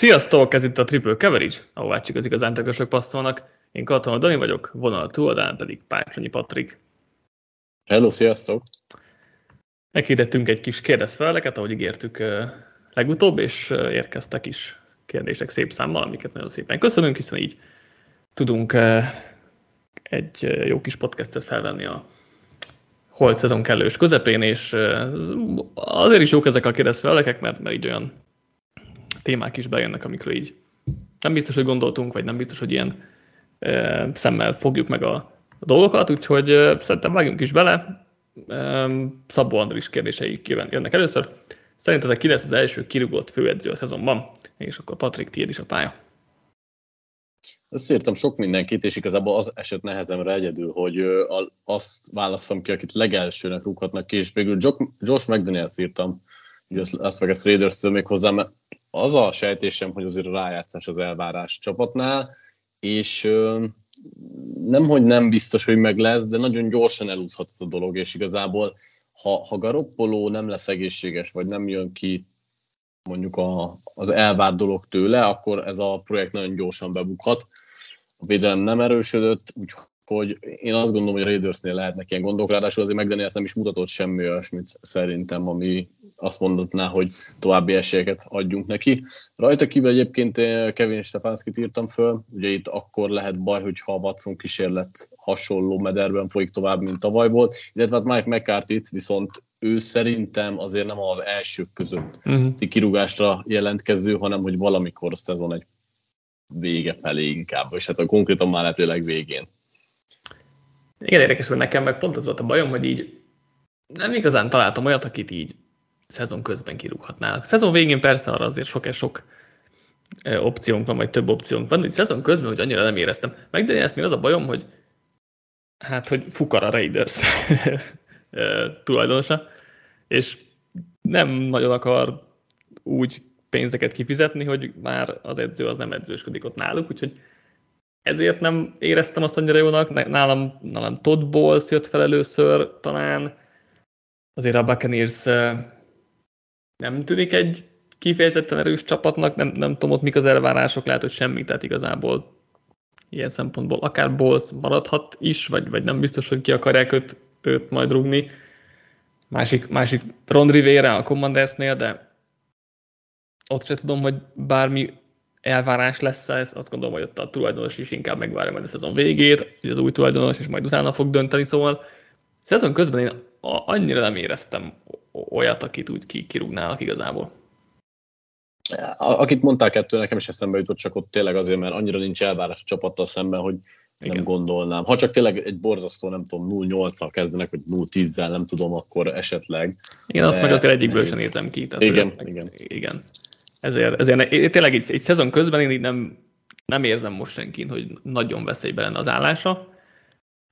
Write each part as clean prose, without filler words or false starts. Sziasztok, ez itt a Triple Coverage, ahová csak az igazán tökösök passzolnak. Én Katona Dani vagyok, vonal túladán pedig Pácsonyi Patrik. Hello, sziasztok! Meghirdettünk egy kis kérdezfeleleket, ahogy ígértük legutóbb, és érkeztek is kérdések szép számmal, amiket nagyon szépen köszönünk, hiszen így tudunk egy jó kis podcastet felvenni a holt szezon kellős közepén, és azért is jók ezek a kérdezfelelekek, mert így olyan témák is bejönnek, amikről így nem biztos, hogy gondoltunk, vagy nem biztos, hogy ilyen szemmel fogjuk meg a dolgokat, úgyhogy szerintem vágjunk is bele. Szabó András kérdései jönnek először. Szerintetek ki lesz az első kirúgott főedző a szezonban? És akkor Patrik, tiéd is a pálya. Ezt írtam sok mindenkit, és igazából az esett nehezemre egyedül, hogy azt válasszam ki, akit legelsőnek rúghatnak ki, és végül Josh McDaniels írtam, ugye azt meg ezt Raiders-től még hozzá, mert az a sejtésem, hogy azért a rájátszás az elvárás csapatnál, és nemhogy nem biztos, hogy meg lesz, de nagyon gyorsan elúszhat ez a dolog, és igazából ha Garoppoló nem lesz egészséges, vagy nem jön ki mondjuk az elvárt dolog tőle, akkor ez a projekt nagyon gyorsan bebukhat. A védelem nem erősödött, úgyhogy én azt gondolom, hogy a Raidersnél lehetnek ilyen gondok, ráadásul azért McDaniels nem is mutatott semmi olyasmit szerintem, ami azt mondatná, hogy további esélyeket adjunk neki. Rajta kívül egyébként Kevin Stefanskit írtam föl, ugye itt akkor lehet baj, hogyha a Watson kísérlet hasonló mederben folyik tovább, mint tavaly volt, illetve hát Mike McCarthyt viszont ő szerintem azért nem az elsők között kirúgásra jelentkező, hanem hogy valamikor a szezon egy vége felé inkább, és hát konkrétan már lehetőleg végén. Igen, érdekes, hogy nekem meg pont az volt a bajom, hogy így nem igazán találtam olyat, akit így szezon közben kirúghatnának. Szezon végén persze arra azért sok opciónk van, vagy több opciónk van, hogy szezon közben, hogy annyira nem éreztem. McDanielsnél az a bajom, hogy hát, hogy fukar a Raiders tulajdonosa, és nem nagyon akar úgy pénzeket kifizetni, hogy már az edző az nem edzősködik ott náluk, úgyhogy ezért nem éreztem azt annyira jónak. Nálam Todd Bowles jött fel először talán, azért a Buccaneers nem tűnik egy kifejezetten erős csapatnak, nem tudom ott mik az elvárások, lehet, hogy semmi, tehát igazából ilyen szempontból akár Bowles maradhat is, vagy nem biztos, hogy ki akarják őt majd rúgni. Másik Ron Rivera a Commandersnél, de ott sem tudom, hogy bármi elvárás lesz ez, azt gondolom, hogy ott a tulajdonos is inkább megvárja majd a szezon végét, az új tulajdonos, és majd utána fog dönteni, szóval szezon közben én annyira nem éreztem olyat, akit úgy kirúgnálnak igazából. Akit mondtál kettő, nekem is eszembe jutott, csak ott tényleg azért, mert annyira nincs elvárás a csapattal szemben, hogy nem igen. Gondolnám. Ha csak tényleg egy borzasztó, nem tudom, 0-8-al kezdenek, vagy 0-10-zel, nem tudom, akkor esetleg. Igen, azt meg azért egyikből sem nézem ki. Tehát igen. Ezért tényleg egy szezon közben én így nem érzem most senkin, hogy nagyon veszélyben lenne az állása.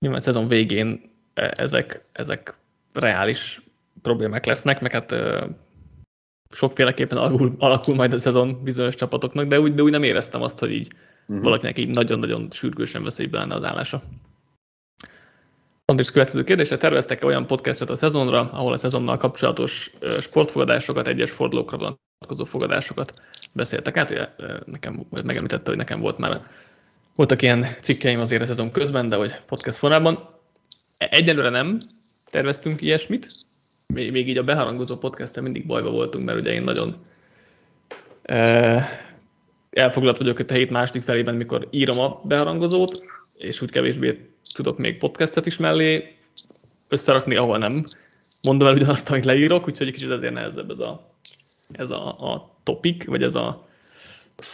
Nyilván szezon végén ezek reális problémák lesznek, meg hát sokféleképpen alakul majd a szezon bizonyos csapatoknak, de úgy nem éreztem azt, hogy így valakinek így nagyon-nagyon sürgősen veszélyben lenne az állása. Andris, következő kérdésre: terveztek-e olyan podcastet a szezonra, ahol a szezonnal kapcsolatos sportfogadásokat, egyes fordulókra vonatkozó fogadásokat beszéltek át? Ugye nekem megemlítette, hogy nekem voltak ilyen cikkeim azért a szezon közben, de hogy podcast formában. Egyelőre nem terveztünk ilyesmit. Még így a beharangozó podcasttel mindig bajba voltunk, mert ugye én nagyon elfoglalt vagyok itt a hét második felében, mikor írom a beharangozót, és úgy kevésbé tudok még podcastet is mellé összerakni, ahol nem mondom el ugyanazt, amit leírok, úgyhogy kicsit azért nehezebb ez a topik, vagy ez a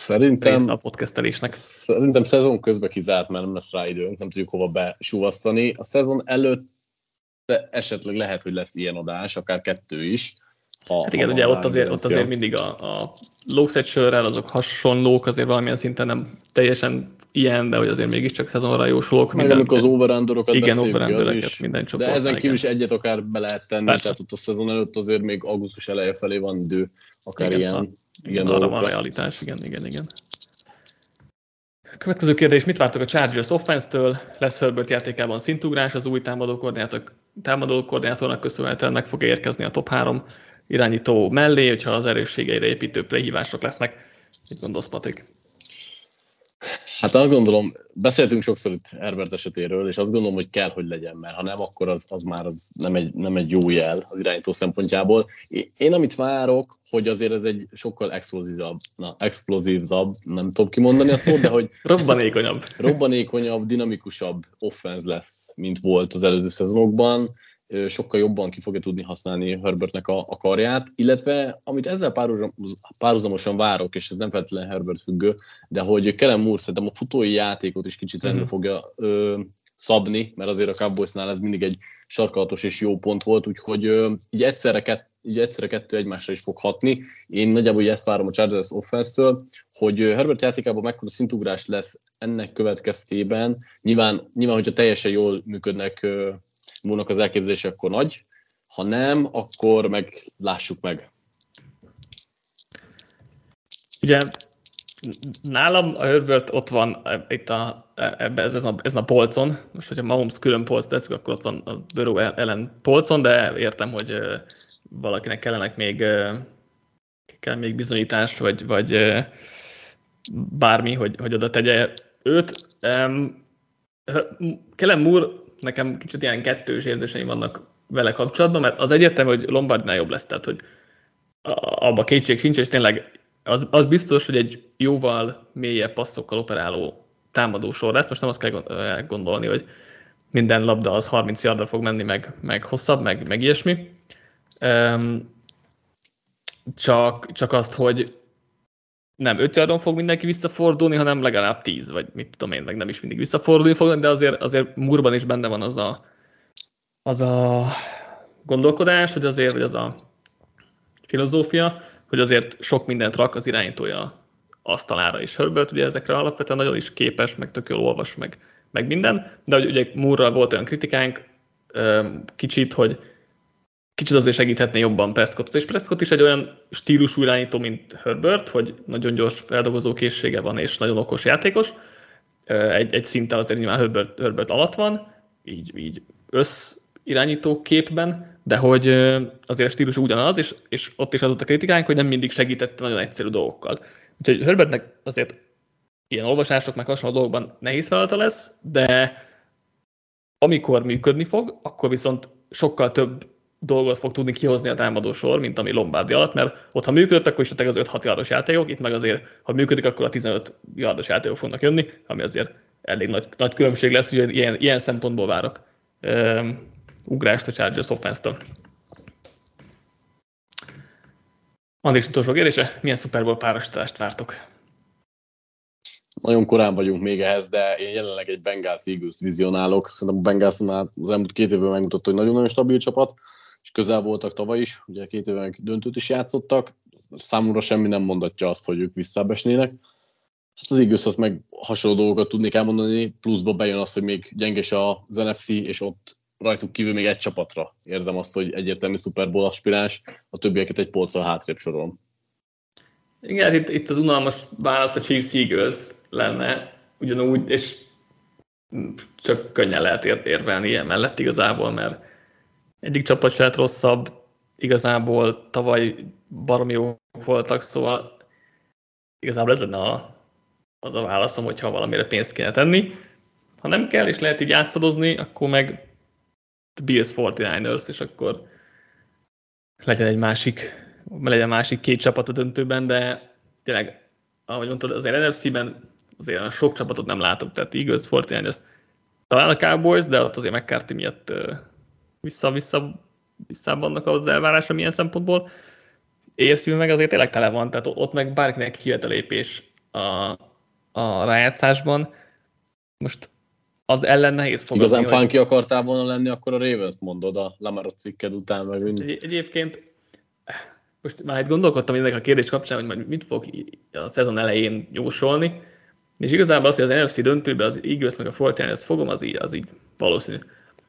rész a podcastelésnek. Szerintem szezon közben kizárt, mert nem lesz rá időnk, nem tudjuk hova besúvasztani. A szezon előtt de esetleg lehet, hogy lesz ilyen adás, akár kettő is. Igen, ugye ott azért mindig a lókszegysőrrel azok hasonlók, azért valamilyen szinten nem teljesen ilyen, de hogy azért mégiscsak szezonra jósolók. Meg amikor az overrendorokat beszéljük, minden csoport. De ezen kívül is egyet akár be lehet tenni, tehát ott a szezon előtt azért még augusztus eleje felé van idő, akár igen, ilyen arra van realitás, igen. Következő kérdés: mit vártok a Chargers offense-től? Lesz Herbert játékában szintugrás, az új támadó koordinátornak köszönhetően meg fog érkezni a top 3 irányító mellé, hogyha az erősségeire építő play hívások lesznek. Mit gondolsz, Patrik? Hát azt gondolom, beszéltünk sokszor itt Herbert esetéről, és azt gondolom, hogy kell, hogy legyen, mert ha nem, akkor az már nem egy jó jel az irányító szempontjából. Én amit várok, hogy azért ez egy sokkal explozívabb, nem tudom kimondani a szót, de hogy robbanékonyabb, dinamikusabb offense lesz, mint volt az előző szezonokban. Sokkal jobban ki fogja tudni használni Herbertnek a karját, illetve amit ezzel párhuzamosan várok, és ez nem feltétlenül Herbert függő, de hogy Kellen Moore szerintem a futói játékot is kicsit rendbe fogja szabni, mert azért a Cowboysnál ez mindig egy sarkalatos és jó pont volt, úgyhogy így egyszerre kettő egymásra is fog hatni. Én nagyjából ezt várom a Chargers offense-től, hogy Herbert játékában mekkora szintugrás lesz ennek következtében. Nyilván hogyha teljesen jól működnek Múlnak az elképzelése, akkor nagy, ha nem, akkor meg lássuk meg. Ugye nálam a Herbert ott van itt ezen a polcon, most hogyha Mahomes külön polc tetszik, akkor ott van a Burrow ellen polcon, de értem, hogy valakinek kell még bizonyítás, vagy bármi, hogy oda tegye őt. Kellen Moore nekem kicsit ilyen kettős érzéseim vannak vele kapcsolatban, mert az egyértelmű, hogy Lombardnál jobb lesz, tehát hogy abba kétség sincs, és tényleg az biztos, hogy egy jóval mélyebb passzokkal operáló támadó sor lesz. Most nem azt kell gondolni, hogy minden labda az 30 yardra fog menni, meg hosszabb, meg ilyesmi. Csak azt, hogy nem 5 yardon fog mindenki visszafordulni, hanem legalább 10, vagy mit tudom én, meg nem is mindig visszafordulni fognak, de azért Moore-ban is benne van az a gondolkodás, vagy az a filozófia, hogy azért sok mindent rak az irányítója asztalára is. Herbert ugye ezekre alapvetően nagyon is képes, meg tök jól olvas, meg minden, de ugye Moore-ral volt olyan kritikánk kicsit azért segíthetné jobban Prescottot, és Prescott is egy olyan stílusú irányító, mint Herbert, hogy nagyon gyors feldolgozó készsége van, és nagyon okos játékos. Egy szinten azért nyilván Herbert alatt van, így összirányító képben, de hogy azért a stílus ugyanaz, és ott is az volt a kritikánk, hogy nem mindig segítette nagyon egyszerű dolgokkal. Úgyhogy Herbertnek azért ilyen olvasások, meg hasonló dolgokban nehéz feladata lesz, de amikor működni fog, akkor viszont sokkal több dolgot fog tudni kihozni a támadó sor, mint ami Lombardi alatt, mert ott, ha működött, akkor is az 5-6 yardos játékok, itt meg azért, ha működik, akkor a 15 yardos játékok fognak jönni, ami azért elég nagy különbség lesz, úgyhogy ilyen szempontból várok ugrást a Chargers offense-től. András, utolsó kérdése, milyen Super Bowl párosítást vártok? Nagyon korán vagyunk még ehhez, de én jelenleg egy Bengals-Eagles-t vizionálok. Szerintem a Bengalsnál az elmúlt 2 évben megmutatta, hogy nagyon-nagyon stabil csapat, és közel voltak tavaly is, ugye 2 évben döntőt is játszottak, számomra semmi nem mondatja azt, hogy ők visszaesnének. Hát az Eagles azt meg hasonló dolgokat tudnék elmondani, pluszba bejön az, hogy még gyenges az NFC, és ott rajtuk kívül még egy csapatra érzem azt, hogy egyértelmű Super Bowl aspiráns, a többieket egy polccal hátrébb sorolom. Igen, itt az unalmas válasz a Chiefs-Eagles lenne, ugyanúgy, és csak könnyen lehet érvelni ilyen mellett igazából, mert egyik csapat se lett rosszabb, igazából tavaly baromi jók voltak, szóval igazából ez lenne az a válaszom, hogyha valamire pénzt kéne tenni. Ha nem kell, és lehet így játszadozni, akkor meg Bills 49ers, és akkor legyen másik 2 csapat a döntőben, de tényleg, ahogy mondtad, azért NFC-ben azért olyan sok csapatot nem látok, tehát igaz, Fortián, ez talán a Cowboys, de ott azért McCarthy miatt vissza vannak az elvárásra milyen szempontból. AFC-ben meg azért tényleg tele van, tehát ott meg bárkinek hihet a lépés a rájátszásban. Most az ellen nehéz fogadni. Igazán funky akartál volna lenni, akkor a Ravens-t mondod a Lamar cikked után. Meg egyébként most már itt gondolkodtam ennek a kérdés kapcsán, hogy majd mit fog a szezon elején jósolni, és igazából az, hogy az NFC döntőben az Eagles meg a 49ers fogom, az így valószínű.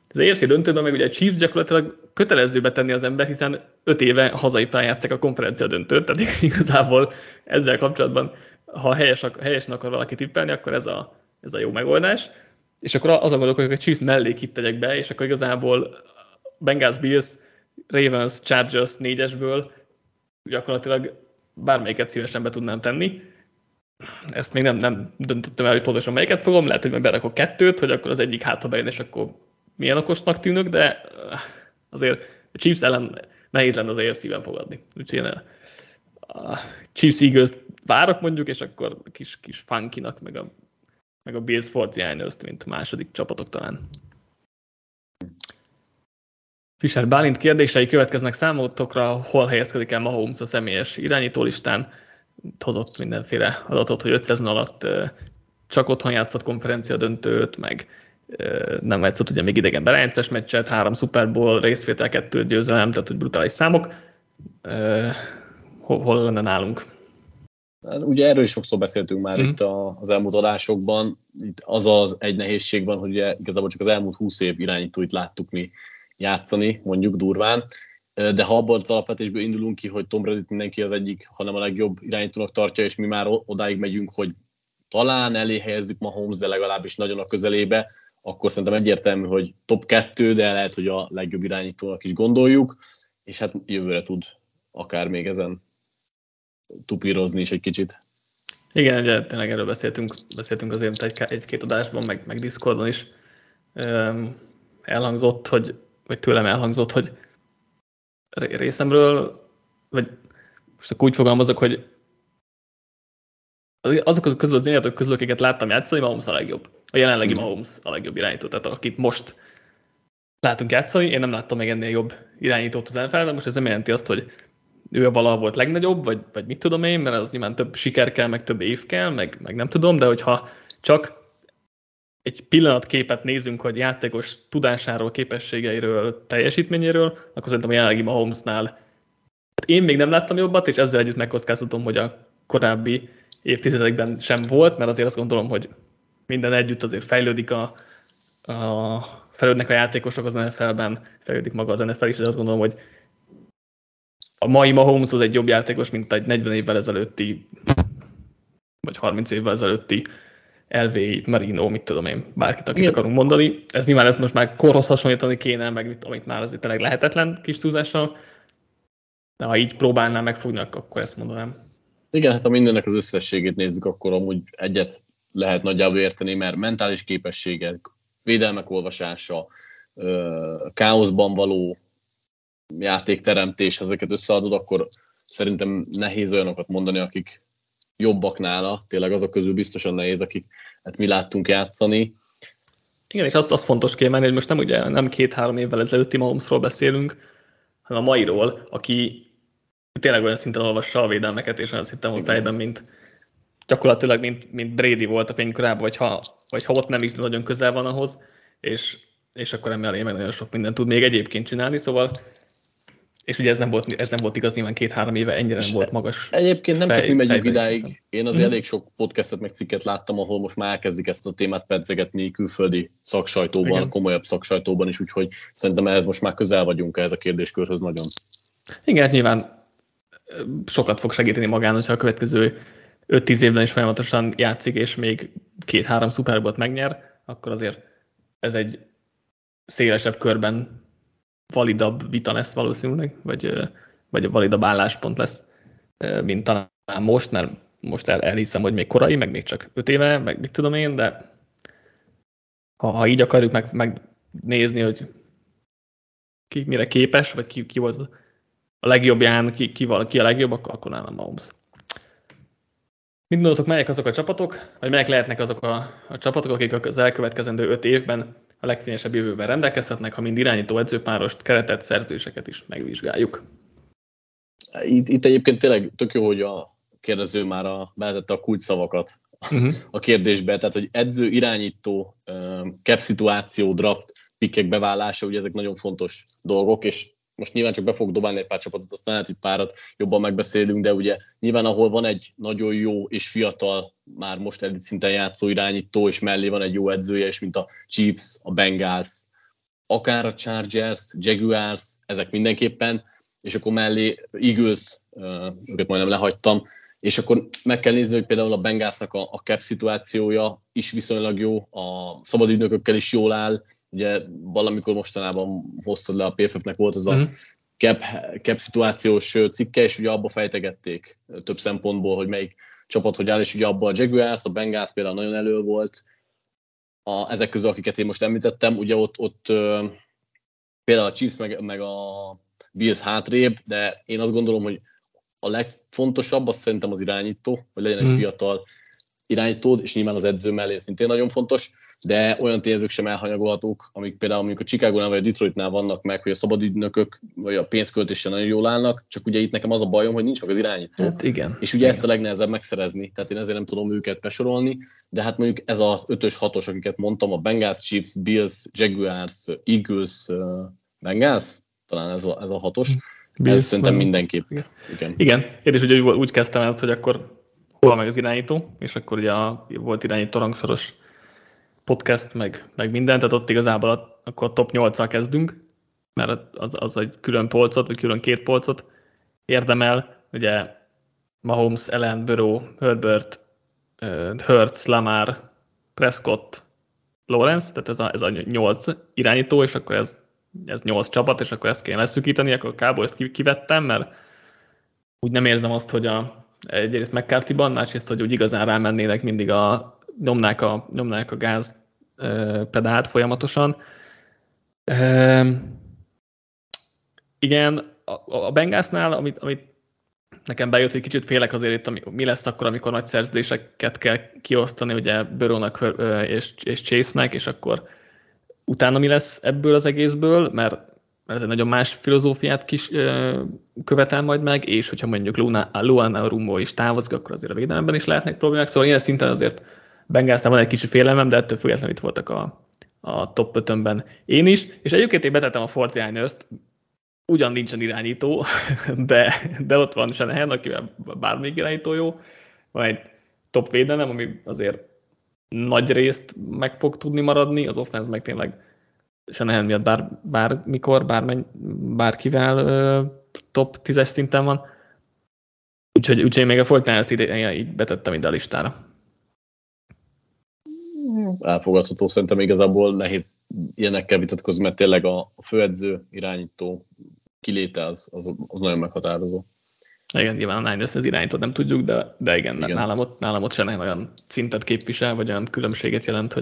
Az AFC döntőben meg ugye a Chiefs gyakorlatilag kötelezőbe tenni az ember, hiszen 5 éve hazai pályán játszák a konferencia döntőt, tehát igazából ezzel kapcsolatban, ha helyesen akar valaki tippelni, akkor ez a jó megoldás. És akkor azon gondolkodok, hogy a Chiefs mellé kittegyek be, és akkor igazából Bengals, Bills, Ravens, Chargers 4-esből gyakorlatilag bármelyiket szívesen be tudnám tenni, Ezt még nem döntöttem el, hogy pontosan melyiket fogom, lehet, hogy majd berakok kettőt, hogy akkor az egyik hátra bejön, és akkor milyen okosnak tűnök, de azért a Chiefs ellen nehéz lenne az AFC-ben fogadni. Úgyhogy én a Chiefs Eagles-t várok mondjuk, és akkor kis funkinak, meg a Bills 49ers-t, mint második csapatok talán. Fischer Bálint kérdései következnek számotokra, hol helyezkedik el Mahomes a személyes irányítólistán. Hozott mindenféle adatot, hogy 500 alatt csak otthon játszott konferencia döntőt, meg nem játszott ugye még idegen berejátszás meccset, 3 Super Bowl részvétel, 2 győzelem, tehát hogy brutális számok. Hol lenne nálunk? Ugye erről is sokszor beszéltünk már itt az elmúlt adásokban. Itt az egy nehézség van, hogy ugye igazából csak az elmúlt 20 év irányítóit láttuk mi játszani, mondjuk durván. De ha abban az alapvetésből indulunk ki, hogy Tom Bradyt mindenki az egyik, hanem a legjobb irányítónak tartja, és mi már odáig megyünk, hogy talán elé helyezzük Mahomes, de legalábbis nagyon a közelébe, akkor szerintem egyértelmű, hogy top 2, de lehet, hogy a legjobb irányítónak is gondoljuk, és hát jövőre tud akár még ezen tupírozni is egy kicsit. Igen, ugye tényleg erről beszéltünk azért egy-két adásban, meg Discordon is elhangzott, vagy tőlem elhangzott, hogy részemről, vagy most akkor úgy fogalmazok, hogy azok közül az néhány közül, akiket láttam játszani, Mahomes a legjobb. A jelenlegi Mahomes a legjobb irányító. Tehát akit most látunk játszani, én nem láttam még ennél jobb irányítót az NFL-ben. Most ez nem jelenti azt, hogy ő a valaha volt legnagyobb, vagy mit tudom én, mert az nyilván több siker kell, meg több év kell, meg nem tudom, de hogyha csak egy pillanatképet nézünk, hogy játékos tudásáról, képességeiről, teljesítményéről, akkor szerintem a jelenlegi Mahomesnál. Hát én még nem láttam jobbat, és ezzel együtt megkockáztatom, hogy a korábbi évtizedekben sem volt, mert azért azt gondolom, hogy minden együtt azért fejlődik fejlődnek a játékosok az NFL-ben, fejlődik maga az NFL is, és azt gondolom, hogy a mai Mahomes az egy jobb játékos, mint egy 40 évvel ezelőtti, vagy 30 évvel ezelőtti LV, Marino, mit tudom én, bárkit, akit akarunk mondani. Ez nyilván ezt most már korhoz hasonlítani kéne, meg amit már azért tényleg lehetetlen kis túlzással. De ha így próbálnám megfognak, akkor ezt mondanám. Igen, hát ha mindennek az összességét nézzük, akkor amúgy egyet lehet nagyjából érteni, mert mentális képességek, védelmek olvasása, káoszban való játékteremtés, ezeket összeadod, akkor szerintem nehéz olyanokat mondani, akik jobbak nála, tényleg azok közül biztosan nehéz, akik hát mi láttunk játszani. Igen, és azt fontos kiemelni, hogy most nem 2-3 évvel ezelőtti Mahomesról beszélünk, hanem a mairól, aki tényleg olyan szinten olvassa a védelmeket, és olyan szinten volt fejben, mint Brady volt a fénykorában, vagy ha ott nem is nagyon közel van ahhoz, és akkor emellé meg nagyon sok mindent tud még egyébként csinálni, szóval és ugye ez nem volt igaz, nyilván 2-3 éve ennyire nem volt magas. Egyébként nem csak mi megyünk idáig, én azért elég sok podcastet meg cikket láttam, ahol most már elkezdik ezt a témát pedzegetni külföldi szaksajtóban, igen, komolyabb szaksajtóban is, úgyhogy szerintem ehhez most már közel vagyunk ehhez a kérdéskörhöz nagyon. Igen, nyilván sokat fog segíteni magán, hogyha a következő 5-10 évben is folyamatosan játszik, és még 2-3 Super Bowlt megnyer, akkor azért ez egy szélesebb körben validabb vita lesz valószínűleg, vagy a validabb álláspont lesz, mint talán most, mert most elhiszem, hogy még korai, meg még csak 5 éve, meg mit tudom én, de ha így akarjuk megnézni, hogy ki mire képes, vagy ki volt a legjobbján, ki a legjobb, akkor nálam Mahomes. Mit gondoltok, melyek azok a csapatok, vagy melyek lehetnek azok a csapatok, akik az elkövetkezendő 5 évben a legfényesebb jövőben rendelkezhetnek, ha mind irányító edzőpárost, keretet, szerződéseket is megvizsgáljuk. Itt egyébként tényleg tök jó, hogy a kérdező már beletette a kulcsszavakat a kérdésbe, tehát hogy edző, irányító, cap szituáció, draft, pikkek beválása, ugye ezek nagyon fontos dolgok, és most nyilván csak be fogok dobálni egy pár csapatot, aztán lehet, hogy párat jobban megbeszélünk, de ugye nyilván ahol van egy nagyon jó és fiatal, már most elit szinten játszó irányító, és mellé van egy jó edzője, és mint a Chiefs, a Bengals, akár a Chargers, Jaguars, ezek mindenképpen, és akkor mellé Eagles, őket majdnem lehagytam, és akkor meg kell nézni, hogy például a Bengalsnak a cap szituációja is viszonylag jó, a szabadügynökökkel is jól áll, ugye valamikor mostanában hoztad le, a PFF-nek volt az a cap szituációs cikke, és ugye abba fejtegették több szempontból, hogy melyik csapat, hogy áll, és ugye abban a Jaguars, a Bengals például nagyon elő volt, ezek közül, akiket én most említettem, ugye ott például a Chiefs meg a Bills hátrébb, de én azt gondolom, hogy a legfontosabb az szerintem az irányító, hogy legyen egy fiatal irányítód, és nyilván az edző mellé szintén nagyon fontos, de olyan tényezők sem elhanyagolhatók, amik például mondjuk a Chicagónál vagy a Detroitnál vannak meg, hogy a szabadügynökök vagy a pénzköltéssel nagyon jól állnak, csak ugye itt nekem az a bajom, hogy nincs meg az irányító. Hát igen. És ugye igen, ezt a legnehezebb megszerezni, tehát én ezért nem tudom őket besorolni, de hát mondjuk ez az 5-ös, 6-os, akiket mondtam, a Bengals, Chiefs, Bills, Jaguars, Eagles, Bengals, talán ez a 6-os, Bills, ez szerintem mindenképp. Igen. Én is ugye úgy kezdtem ezt, hogy akkor hol meg az irányító, és akkor ugye volt irányító rangsoros podcast, meg minden, tehát ott igazából akkor a top 8-al kezdünk, mert az egy külön polcot, vagy külön két polcot érdemel, ugye Mahomes, Allen, Burrow, Herbert, Hurts, Lamar, Prescott, Lawrence, tehát ez a 8 irányító, és akkor ez 8 csapat, és akkor ezt kéne leszűkíteni, akkor a Cowboyst kivettem, mert úgy nem érzem azt, hogy egyrészt McCarthy-ban, másrészt, hogy úgy igazán rámennének mindig nyomnák a gáz pedált folyamatosan. Igen, a Bengalsnál, amit nekem bejött, hogy kicsit félek azért itt, mi lesz akkor, amikor nagy szerződéseket kell kiosztani, ugye Burrownak és Chase-nek, és akkor utána mi lesz ebből az egészből, mert ez egy nagyon más filozófiát követel majd meg, és hogyha mondjuk Luana Rumbo is távozik, akkor azért a védelemben is lehetnek problémák. Szóval ilyen szinten azért Bengalsnál van egy kicsi félelmem, de ettől függetlenül itt voltak a top 5-ömben én is. És egyébként én betettem a 49ers-t, ugyan nincsen irányító, de ott van Shanahan, akivel bármelyik irányító jó. Van egy top védelem, ami azért nagy részt meg fog tudni maradni, az offense meg tényleg Shanahan miatt bárkivel top 10-es szinten van. Úgyhogy én még a Fortnite ezt így betettem ide a listára. Elfogadható, szerintem igazából nehéz ilyenekkel vitatkozni, mert tényleg a főedző irányító kiléte az nagyon meghatározó. Igen, nyilván a Niners az irányítót nem tudjuk, de igen. Nálam ott Shanahan olyan szintet képvisel, vagy olyan különbséget jelent,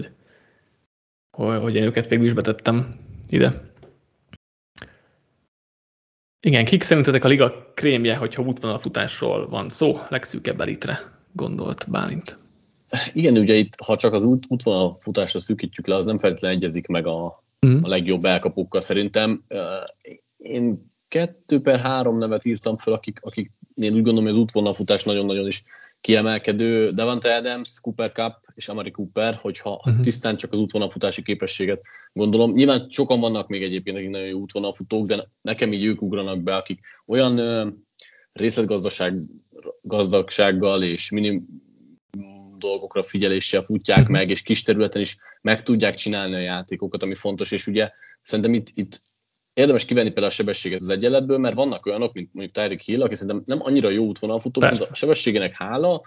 hogy én őket végül is betettem ide. Igen, kik szerintetek a liga krémje, hogyha útvonalfutásról van szó, legszűkebb elitre, gondolt Bálint. Igen, ugye itt, ha csak az útvonalfutásra szűkítjük le, az nem feltétlenül egyezik meg a legjobb elkapókkal szerintem. Én 2/3 nevet írtam fel, akiknél úgy gondolom, hogy az útvonalfutás nagyon-nagyon is kiemelkedő. Davante Adams, Cooper Cup és Amari Cooper, hogyha tisztán csak az útvonalfutási képességet gondolom. Nyilván sokan vannak még egyébként, akik nagyon jó útvonalfutók, de nekem így ők ugranak be, akik olyan részletgazdagsággal és minim dolgokra figyeléssel futják meg, és kis területen is meg tudják csinálni a játékokat, ami fontos, és ugye szerintem itt érdemes kivenni például a sebességet az egyenletből, mert vannak olyanok, mint mondjuk Tyreek Hill, aki szerintem nem annyira jó útvonalfutó, viszont a sebességének hála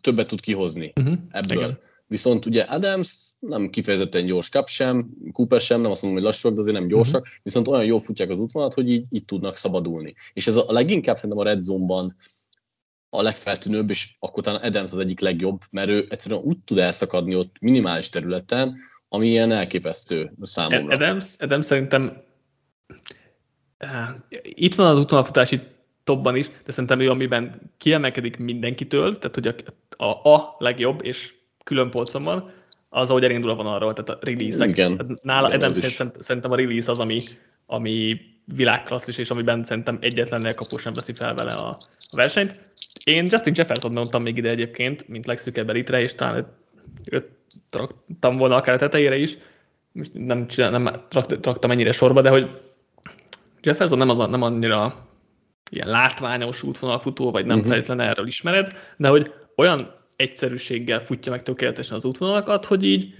többet tud kihozni ebből. Igen. Viszont ugye Adams nem kifejezetten gyors, Cup sem, Cooper sem, nem azt mondom, hogy lassak, de azért nem gyorsak, viszont olyan jól futják az útvonalat, hogy így tudnak szabadulni. És ez a leginkább szerintem a red zone-ban a legfeltűnőbb, és akkor talán Adams az egyik legjobb, mert ő egyszerűen úgy tud elszakadni ott minimális területen, ami ilyen elképesztő számomra. Adams szerintem itt van az útvonalfutási topban is, de szerintem ő amiben kiemelkedik mindenkitől, tehát hogy a legjobb és külön polcon van, az ahogy elindul a vonalról, tehát a release-ek. Tehát nála Adams szerintem a release az, ami világklasszis, és amiben szerintem egyetlen elkapó sem veszi fel vele a versenyt. Én Justin Jefferson mondtam még ide egyébként, mint legszűkebb elitre, és talán őt traktam volna akár a tetejére is, most nem traktam ennyire sorba, de hogy Jefferson nem annyira ilyen látványos útvonalfutó, vagy nem feltétlenül erről ismered, de hogy olyan egyszerűséggel futja meg tökéletesen az útvonalakat, hogy így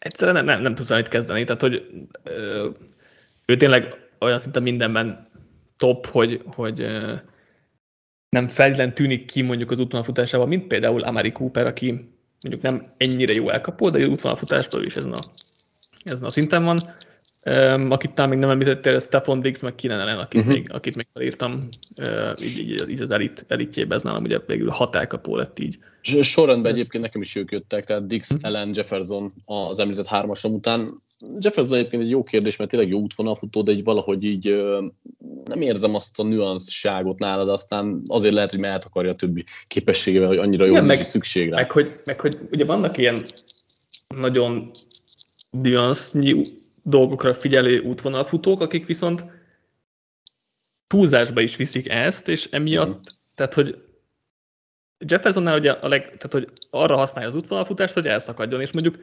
egyszerűen nem tudsz valamit kezdeni, tehát hogy ő tényleg olyan szinte mindenben top, hogy nem feltétlenül tűnik ki mondjuk az útvonalfutásában, mint például Amari Cooper, aki mondjuk nem ennyire jó elkapó, de az útvonalfutásban is ezen a szinten van. Akit talán még nem említettél, Stephon Diggs, meg Keenan Allen, akit még felírtam, így az elitjébe, ez nálam ugye végül 6 elkapó lett így. Sorrendben egyébként nekem is ők jöttek, tehát Diggs, Allen, Jefferson az említett hármasom után. Jefferson egyébként egy jó kérdés, mert tényleg jó útvonalfutó, de így valahogy így nem érzem azt a nüanszságot nálad, aztán azért lehet, hogy már eltakarja a többi képességével, hogy annyira jó nincs szükség rá. Meg hogy ugye vannak ilyen nagyon nüansznyi dolgokra figyelő útvonalfutók, akik viszont túlzásba is viszik ezt, és emiatt, tehát hogy Jeffersonnál ugye tehát hogy arra használja az útvonalfutást, hogy elszakadjon, és mondjuk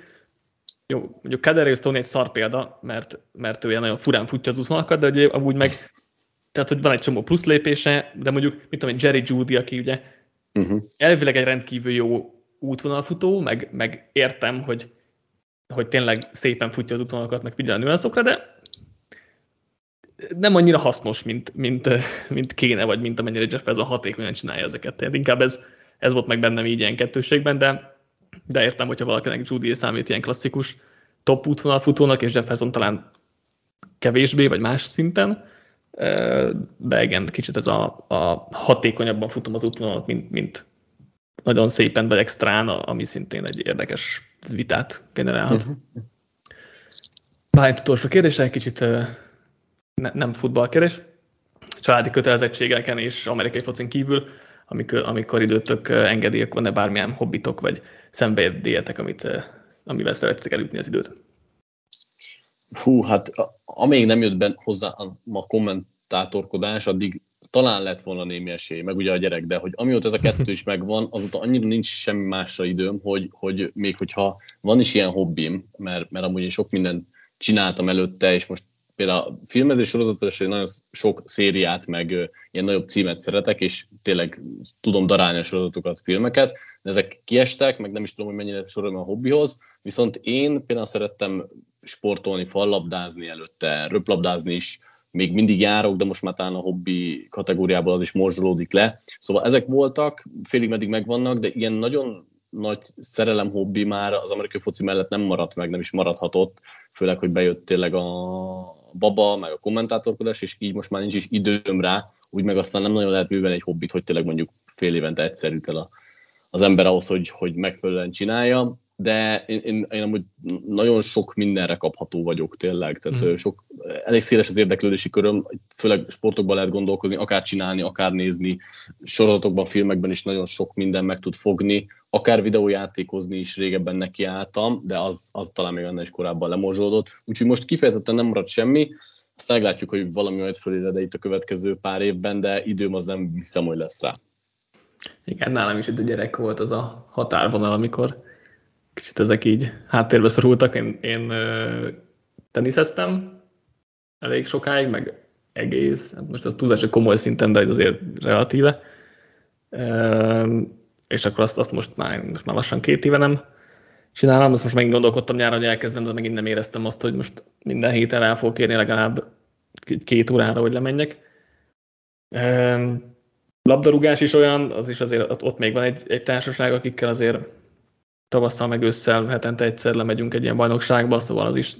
Kadarius Toney egy szar példa, mert ő ilyen nagyon furán futja az útvonalakat, de ugye amúgy meg, tehát hogy van egy csomó plusz lépése, de mondjuk, mit tudom én, Jerry Jeudy, aki ugye elvileg egy rendkívül jó útvonalfutó, meg értem, hogy tényleg szépen futja az útvonalakat, meg figyel a nüanszokra, de nem annyira hasznos, mint kéne, vagy mint amennyire Jefferson hatékonyan csinálja ezeket. Tehát inkább ez volt meg bennem így ilyen kettőségben, de értem, hogyha valakinek Jeudy számít ilyen klasszikus top útvonalfutónak, és Jefferson talán kevésbé, vagy más szinten, de igen, kicsit ez a hatékonyabban futom az útvonalat, mint nagyon szépen vagy extrán, ami szintén egy érdekes vitát generálhat. Bálint utolsó kérdése, egy kicsit nem futballkeres. Családi kötelezettségeken és amerikai focin kívül, amikor időtök engedi, akkor van-e bármilyen hobbitok vagy szenvedélyetek, amivel szeretetek elütni az időt? Hú, hát amíg nem jött be hozzá a kommentátorkodás, addig talán lett volna némi esély, meg ugye a gyerek, de hogy amióta ez a kettő is megvan, azóta annyira nincs semmi másra időm, hogy még hogyha van is ilyen hobbim, mert amúgy én sok mindent csináltam előtte, és most például a filmezés sorozatra nagyon sok szériát, meg ilyen nagyobb címet szeretek, és tényleg tudom darálni a sorozatokat, filmeket, de ezek kiestek, meg nem is tudom, hogy mennyire sorolom a hobbihoz, viszont én például szerettem sportolni, fallabdázni előtte, röplabdázni is, még mindig járok, de most már talán a hobbi kategóriából az is morzsolódik le. Szóval ezek voltak, félig meddig megvannak, de ilyen nagyon nagy szerelem hobbi már az amerikai foci mellett nem maradt meg, nem is maradhatott, főleg, hogy bejött tényleg a baba, meg a kommentátorkodás, és így most már nincs is időm rá, úgy meg aztán nem nagyon lehet művelni egy hobbit, hogy tényleg mondjuk fél évente egyszer jut el az ember ahhoz, hogy megfelelően csinálja. De én amúgy nagyon sok mindenre kapható vagyok tényleg, tehát elég széles az érdeklődési köröm, főleg sportokban lehet gondolkozni, akár csinálni, akár nézni, sorozatokban, filmekben is nagyon sok minden meg tud fogni, akár videójátékozni is régebben nekiálltam, de az talán még annál is korábban lemorzsolódott, úgyhogy most kifejezetten nem maradt semmi, aztán meglátjuk, hogy valami majd föléred itt a következő pár évben, de időm az nem hiszem, hogy lesz rá. Igen, nálam is itt a gyerek volt az a határvonal, amikor kicsit ezek így háttérbe szorultak. Én teniszeztem elég sokáig, meg egész, most az túlzás, hogy komoly szinten, de azért relatíve. És akkor azt most már lassan 2 éve nem csinálom, azt most megint gondolkodtam nyáron, hogy elkezdem, de megint nem éreztem azt, hogy most minden héten el fogok érni legalább 2 órára, hogy lemenjek. Labdarúgás is olyan, az is azért ott még van egy társaság, akikkel azért tavasszal meg ősszel hetente egyszer lemegyünk egy ilyen bajnokságba, szóval az is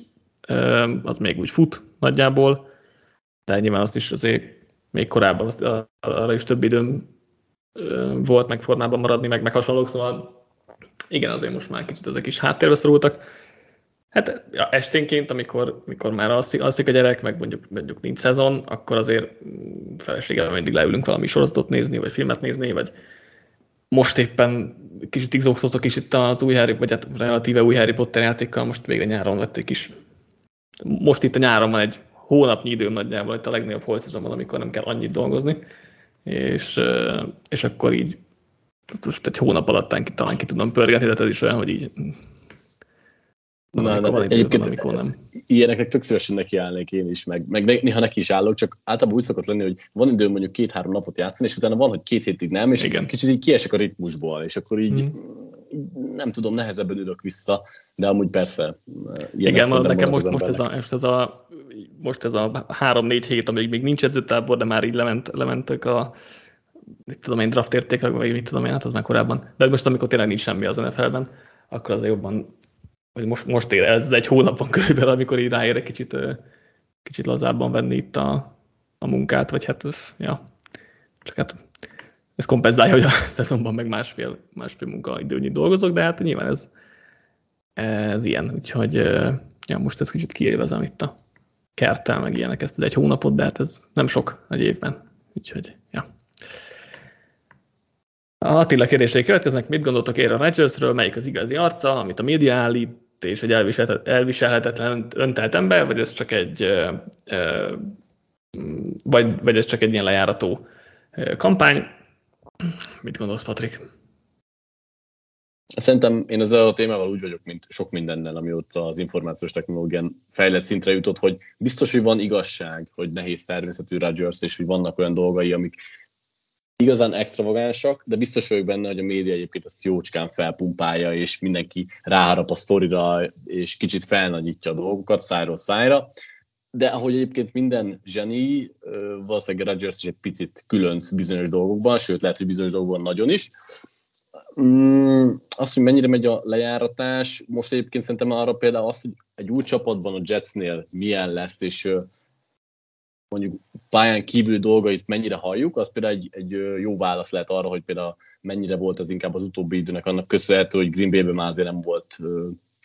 az még úgy fut nagyjából, de nyilván azt is azért még korábban arra is több időm volt meg formában maradni, meg hasonlók, szóval igen, azért most már kicsit ezek is háttérbe szorultak. Hát ja, esténként, amikor már alszik a gyerek, meg mondjuk nincs szezon, akkor azért feleségemmel mindig leülünk valami sorozatot nézni, vagy filmet nézni, vagy most éppen kicsit igzokszózok is itt az új vagy hát relatíve új Harry Potter játékkal, most végre nyáron vették is. Most itt a nyáron van egy hónapnyi időm nagyjából, itt a legnagyobb holcizomban, amikor nem kell annyit dolgozni, és akkor így ezt most egy hónap alatt talán ki tudom pörgetni, de ez is olyan, hogy így van időben, amikor nem. Ilyeneknek tök szívesen nekiállnék én is, meg néha neki is állok, csak általában úgy szokott lenni, hogy van időm mondjuk 2-3 napot játszani, és utána van, hogy 2 hétig nem, és igen, kicsit így kiesek a ritmusból, és akkor így nem tudom, nehezebben ülök vissza, de amúgy persze. Igen, nekem most ez a 3-4 hét, amíg még nincs edzőtábor, de már így lementek a draft értékek, vagy hát az már korábban, de most amikor tényleg nincs semmi az NFL-ben, akkor az jobban vagy most ér, ez egy hónapban körülbelül, amikor így ráér egy kicsit lazábban venni itt a munkát, vagy hát ez, ja, csak hát ez kompenzálja, hogy a szezonban meg másfél munkaidőnyit dolgozok, de hát nyilván ez ilyen, úgyhogy ja, most ez kicsit kiélvezem itt a kerttel, meg ilyenek ezt egy hónapot, de hát ez nem sok egy évben, úgyhogy ja. A Attila kérdései következnek, mit gondoltok erről a Rodgersről, melyik az igazi arca, amit a média állít, és egy elviselhetetlen öntelt ember, vagy ez csak egy vagy ez csak egy ilyen lejárató kampány? Mit gondolsz, Patrik? Szerintem én ezzel a témával úgy vagyok, mint sok mindennel, ami ott az információs technológián fejlett szintre jutott, hogy biztos, hogy van igazság, hogy nehéz természetű Rodgers, és hogy vannak olyan dolgai, amik igazán extravagánsak, de biztos vagyok benne, hogy a média egyébként ezt jócskán felpumpálja, és mindenki ráharap a sztorira, és kicsit felnagyítja a dolgokat szájról szájra. De ahogy egyébként minden zseni, valószínűleg Rodgers is egy picit különc bizonyos dolgokban, sőt lehet, hogy bizonyos dolgokban nagyon is. Azt, hogy mennyire megy a lejáratás, most egyébként szerintem arra például azt, hogy egy új csapatban a Jetsnél milyen lesz, és mondjuk pályán kívül dolgait mennyire halljuk, az például egy jó válasz lehet arra, hogy például mennyire volt ez inkább az utóbbi időnek annak köszönhető, hogy Green Bay-ben már azért nem volt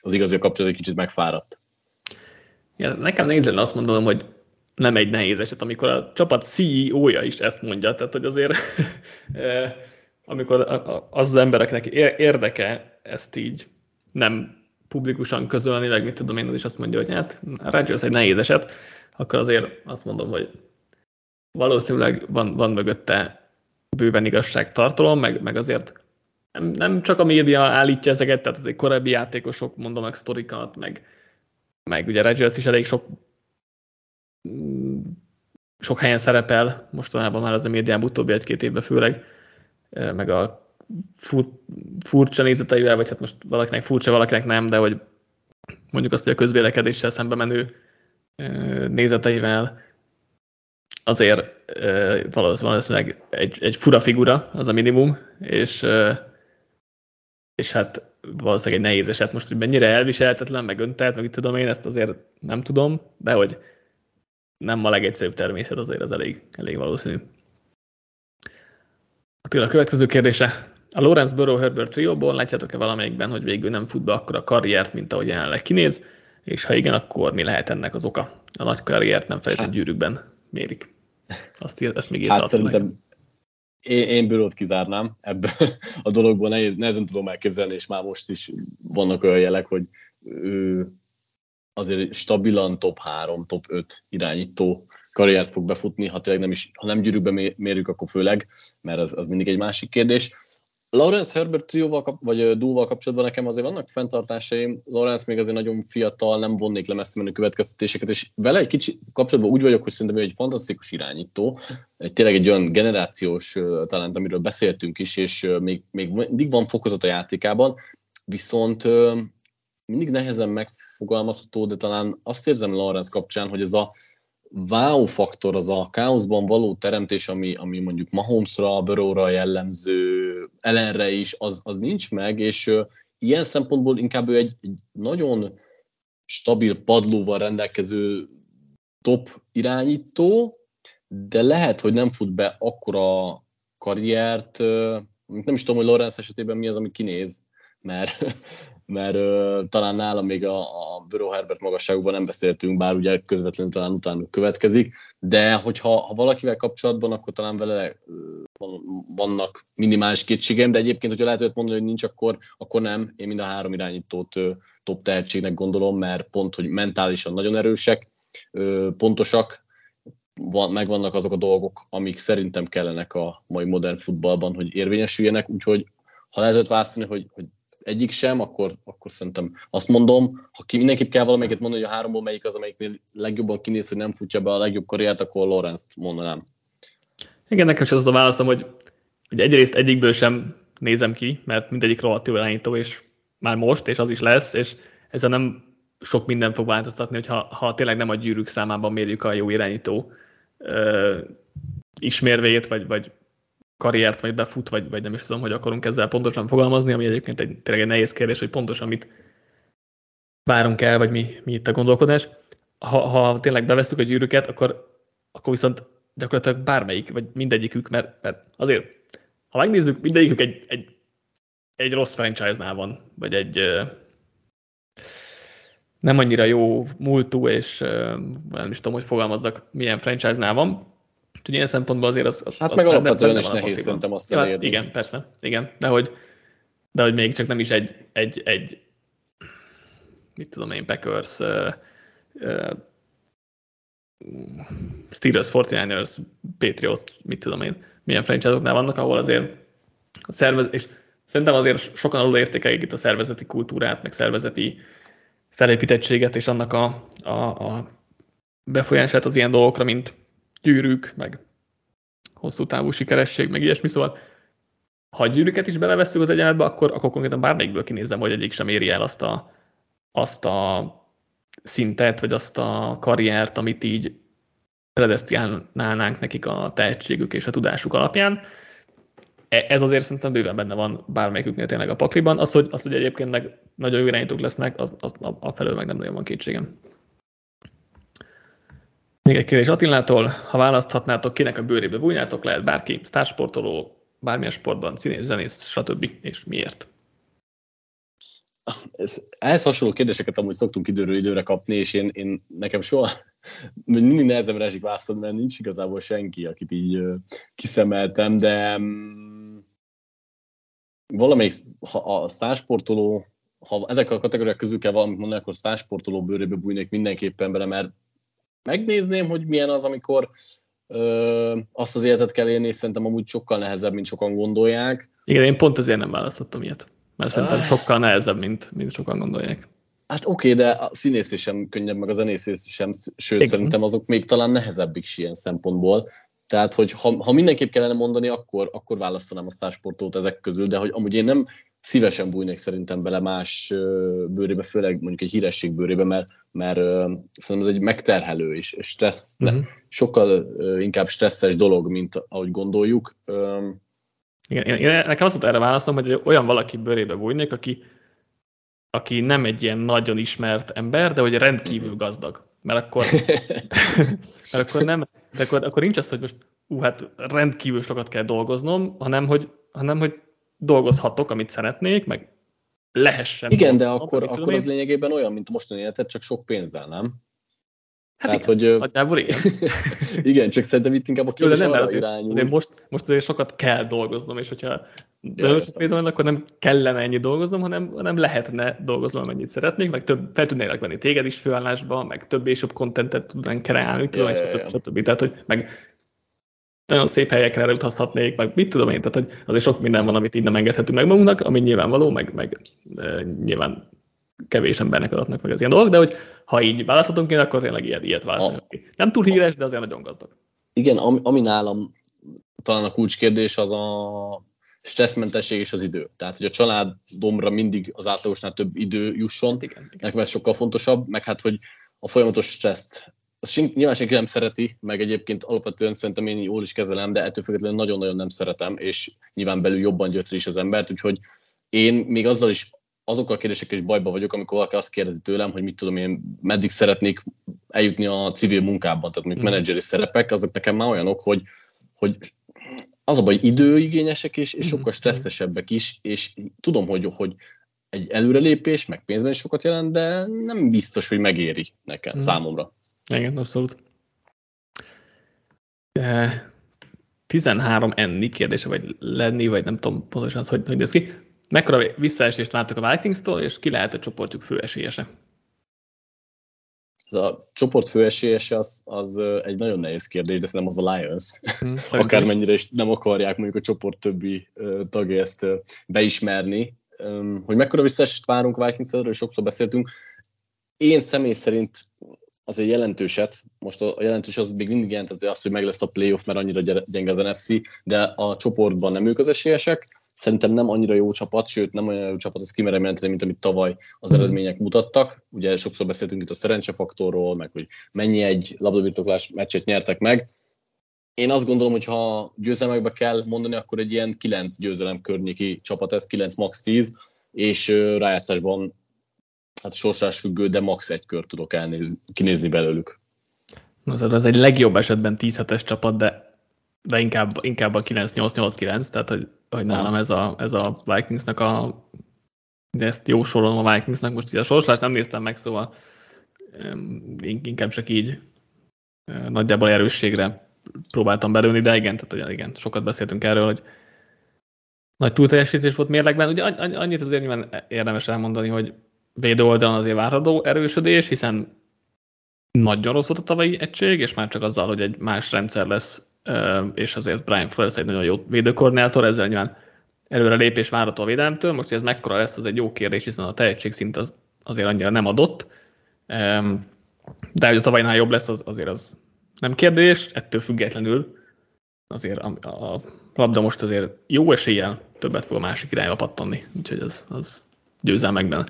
az igazi kapcsolat, egy kicsit megfáradt. Ja, nekem nehéz lenne azt mondanom, hogy nem egy nehéz eset, amikor a csapat CEO-ja is ezt mondja, tehát hogy azért amikor az embereknek érdeke ezt így nem publikusan közölni, meg mit tudom én, az is azt mondja, hogy hát Rodgers egy nehéz eset, akkor azért azt mondom, hogy valószínűleg van mögötte bőven igazságtartalom, meg azért nem csak a média állítja ezeket, tehát azért korábbi játékosok mondanak sztorikat, meg ugye Rodgers is elég sok helyen szerepel, mostanában már az a médiában utóbbi egy-két évben főleg, meg a furcsa nézeteivel, vagy hát most valakinek furcsa, valakinek nem, de hogy mondjuk azt, hogy a közvélekedéssel szembe menő nézeteivel azért valószínűleg egy fura figura, az a minimum, és hát valószínűleg egy nehéz eset most, hogy mennyire elviselhetetlen, meg öntelt, meg itt tudom én, ezt azért nem tudom, de hogy nem a legegyszerűbb természet, azért az elég valószínű. Attila, a következő kérdése. A Lawrence, Burrow, Herbert trióból látjátok-e valamelyikben, hogy végül nem fut be akkora karriert, mint ahogy jelenleg kinéz, és ha igen, akkor mi lehet ennek az oka? A nagy karriert nem felejtett gyűrűkben mérik. Ezt még írta. Hát szerintem én Burrowt kizárnám ebből a dologból, nehezen tudom elképzelni, és már most is vannak olyan jelek, hogy ő azért stabilan top 3, top 5 irányító karriert fog befutni, ha tényleg ha nem gyűrűkbe mérjük, akkor főleg, mert az mindig egy másik kérdés. Lawrence Herbert trióval, vagy duóval kapcsolatban nekem azért vannak fenntartásaim. Lawrence még azért nagyon fiatal, nem vonnék le messze menő következtetéseket, és vele egy kicsi kapcsolatban úgy vagyok, hogy szerintem egy fantasztikus irányító, tényleg egy olyan generációs talent, amiről beszéltünk is, és még mindig van fokozat a játékában, viszont mindig nehezen megfogalmazható, de talán azt érzem Lawrence kapcsán, hogy ez a wow faktor, az a káoszban való teremtés, ami mondjuk Mahomesra, Burrowra jellemző, Allenre is, az nincs meg, és ilyen szempontból inkább ő egy nagyon stabil padlóval rendelkező top irányító, de lehet, hogy nem fut be akkora karriert, nem is tudom, hogy Lawrence esetében mi az, ami kinéz, mert talán nálam még a Burrow Herbert magasságúban nem beszéltünk, bár ugye közvetlenül talán utána következik, de hogyha valakivel kapcsolatban, akkor talán vele vannak minimális kétségeim, de egyébként, hogyha lehet őt mondani, hogy nincs, akkor nem. Én mind a három irányítót top tehetségnek gondolom, mert pont, hogy mentálisan nagyon erősek, pontosak, megvannak azok a dolgok, amik szerintem kellenek a mai modern futballban, hogy érvényesüljenek, úgyhogy ha lehet őt választani, hogy egyik sem, akkor szerintem azt mondom, ha mindenképp kell valamelyiket mondani, hogy a háromból melyik az, amelyiknél legjobban kinéz, hogy nem futja be a legjobb karriert, akkor Lawrence-t mondanám. Igen, nekem is az a válaszom, hogy egyrészt egyikből sem nézem ki, mert mindegyik rohadt jó irányító, és már most, és az is lesz, és ezzel nem sok minden fog változtatni, hogyha tényleg nem a gyűrűk számában mérjük a jó irányító ismérvét, vagy karriert, vagy befut, vagy nem is tudom, hogy akarunk ezzel pontosan fogalmazni, ami egyébként tényleg egy nehéz kérdés, hogy pontosan mit várunk el, vagy mi itt a gondolkodás. Ha tényleg bevesszük a gyűrűket, akkor viszont gyakorlatilag bármelyik, vagy mindegyikük, mert azért, ha megnézzük, mindegyikük egy rossz franchise-nál van, vagy egy nem annyira jó múltú, és nem is tudom, hogy fogalmazzak, milyen franchise-nál van. Úgyhogy ilyen szempontból azért az... Hát az meg alapvetően is nehéz szerintem azt elérni. Igen, persze, igen, de hogy még csak nem is egy mit tudom én, Packers, Steelers, 49ers, Patriots, mit tudom én, milyen franchise-oknál vannak, ahol azért a és szerintem azért sokan alul értékelik itt a szervezeti kultúrát, meg szervezeti felépítettséget, és annak a befolyását az ilyen dolgokra, mint gyűrűk, meg hosszú távú sikeresség, meg ilyesmi, szóval ha a gyűrűket is belevesszük az egyenletbe, akkor konkrétan bármelyikből kinézem, hogy egyik sem éri el azt a szintet, vagy azt a karriert, amit így predesztinálnánk nekik a tehetségük és a tudásuk alapján. Ez azért szerintem bőven benne van bármelyiküknél tényleg a pakliban. Az, hogy egyébként meg nagyon jó irányítók lesznek, az a felől meg nem nagyon van kétségem. Még egy kérdés Attilától. Ha választhatnátok, kinek a bőrébe bújnátok, lehet bárki, sztársportoló, bármilyen sportban, színész, zenész, stb. És miért? Ehhez hasonló kérdéseket amúgy szoktunk időről időre kapni, és én nekem soha mindig nehezemre esik válaszolni, mert nincs igazából senki, akit így kiszemeltem, de valamelyik a sztársportoló, ha ezek a kategóriák közül kell valamit mondani, akkor sztársportoló bőrébe bújnék mindenképpen bele, mert megnézném, hogy milyen az, amikor azt az életet kell élni, és szerintem amúgy sokkal nehezebb, mint sokan gondolják. Igen, én pont ezért nem választottam ilyet, mert szerintem sokkal nehezebb, mint sokan gondolják. Hát oké, de a színész sem könnyebb, meg a zenész sem, sőt igen. Szerintem azok még talán nehezebbik is ilyen szempontból. Tehát, hogy ha mindenképp kellene mondani, akkor választanám a sztársportot ezek közül, de hogy amúgy én nem szívesen bújnék szerintem bele más bőrébe, főleg mondjuk egy híresség bőrébe, mert szerintem ez egy megterhelő és stressz, sokkal inkább stresszes dolog, mint ahogy gondoljuk. Igen, én nekem azt erre válaszolom, hogy olyan valaki bőrébe bújnék, aki nem egy ilyen nagyon ismert ember, de hogy rendkívül gazdag. Mert akkor, akkor nincs az, hogy most hát rendkívül sokat kell dolgoznom, hanem hogy dolgozhatok, amit szeretnék, meg lehessen. Igen, de akkor az lényegében olyan, mint a mostani életed, csak sok pénzzel, nem? Hát igen, nagyjából igen. Igen, csak szerintem itt inkább a kérdés arra irányul. Azért most azért sokat kell dolgoznom, és hogyha pénzem, akkor nem kellene ennyi dolgoznom, hanem lehetne dolgoznom, amennyit szeretnék, meg több, fel tudnélek venni téged is főállásba, meg több és jobb kontentet tudnánk kreálni, stb. Tehát, hogy meg nagyon szép helyekre elutazhatnék, meg mit tudom én, tehát hogy azért sok minden van, amit így nem engedhetünk meg magunknak, ami nyilvánvaló, meg nyilván kevés embernek adatnak meg az ilyen dolgok, de hogy ha így választhatunk én, akkor tényleg ilyet választhatunk ki. Nem túl híres, de azért nagyon gazdag. Igen, ami nálam talán a kulcskérdés az a stresszmentesség és az idő. Tehát, hogy a családomra mindig az átlagosnál több idő jusson, igen. Nekem ez sokkal fontosabb, meg hát, hogy a folyamatos stresszt nyilván senki nem szereti, meg egyébként alapvetően szerintem én jól is kezelem, de ettől függetlenül nagyon-nagyon nem szeretem, és nyilván belül jobban gyötri is az embert, úgyhogy én még azzal is azokkal a kérdésekkel is bajban vagyok, amikor valaki azt kérdezi tőlem, hogy mit tudom én, meddig szeretnék eljutni a civil munkában, tehát mondjuk menedzseri szerepek, azok nekem már olyanok, hogy az a baj, időigényesek is, és sokkal stresszesebbek is, és tudom, hogy egy előrelépés, meg pénzben is sokat jelent, de nem biztos, hogy megéri nekem, számomra. Igen, abszolút. 13N-i kérdése, vagy lenni, vagy nem tudom pontosan, hogy néz ki. Mekkora visszaesést láttok a Vikings-tól, és ki lehet a csoportjuk főesélyese? A csoport főesélyese az egy nagyon nehéz kérdés, de szerintem az a Lions. Akármennyire is nem akarják mondjuk a csoport többi tagja ezt beismerni. Hogy mekkora visszaesést várunk a Vikings-től, erről sokszor beszéltünk. Én személy szerint azért jelentőset, most a jelentős az még mindig jelent azt, hogy meg lesz a playoff, mert annyira gyenge az NFC, de a csoportban nem ők az esélyesek. Szerintem nem annyira jó csapat, sőt nem annyira jó csapat, az kimerem jelenteni, mint amit tavaly az eredmények mutattak. Ugye sokszor beszéltünk itt a szerencsefaktorról, meg hogy mennyi egy labdabirtoklás meccset nyertek meg. Én azt gondolom, hogy ha győzelmekbe kell mondani, akkor egy ilyen 9 győzelem környéki csapat ez, 9 max 10, és rájátszásban hát sorsás függő, de max. Egy kört tudok kinézni belőlük. Ez egy legjobb esetben 10-7-es csapat, de inkább a 9-8-8-9, tehát hogy nálam ez a Vikingsnak a... De ezt jó sorolom a Vikingsnak, most így a sorsolást nem néztem meg, szóval inkább csak így nagyjából erősségre próbáltam belőni, de igen, tehát igen, sokat beszéltünk erről, hogy nagy túlteljesítés volt mérlegben. Ugye annyit azért nyilván érdemes elmondani, hogy védő oldalon azért várható erősödés, hiszen nagyon rossz volt a tavalyi egység, és már csak azzal, hogy egy más rendszer lesz, és azért Brian Flores egy nagyon jó védőkoordinátor, ezzel nyilván előre lépés várható a védelemtől. Most, hogy ez mekkora lesz, az egy jó kérdés, hiszen a tehetségszint azért annyira nem adott. De hogy a tavalynál jobb lesz, azért az nem kérdés, ettől függetlenül azért a labda most azért jó eséllyel többet fog a másik irányba pattanni, úgyhogy az győzelmekben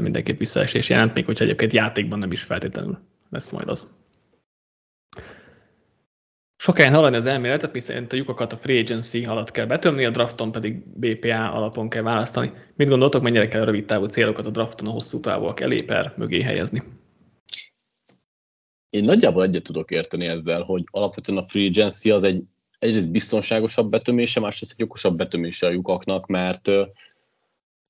mindenképp visszaesés jelent, még hogyha egyébként játékban nem is feltétlenül lesz majd az. Sokáig hallani az elméletet, miszerint a lyukakat a free agency alatt kell betömni, a drafton pedig BPA alapon kell választani. Mit gondoltok, mennyire kell rövid távú célokat a drafton a hosszú távúak elé per mögé helyezni? Én nagyjából egyet tudok érteni ezzel, hogy alapvetően a free agency az egyrészt biztonságosabb betömése, másrészt egy okosabb betömése a lyukaknak, mert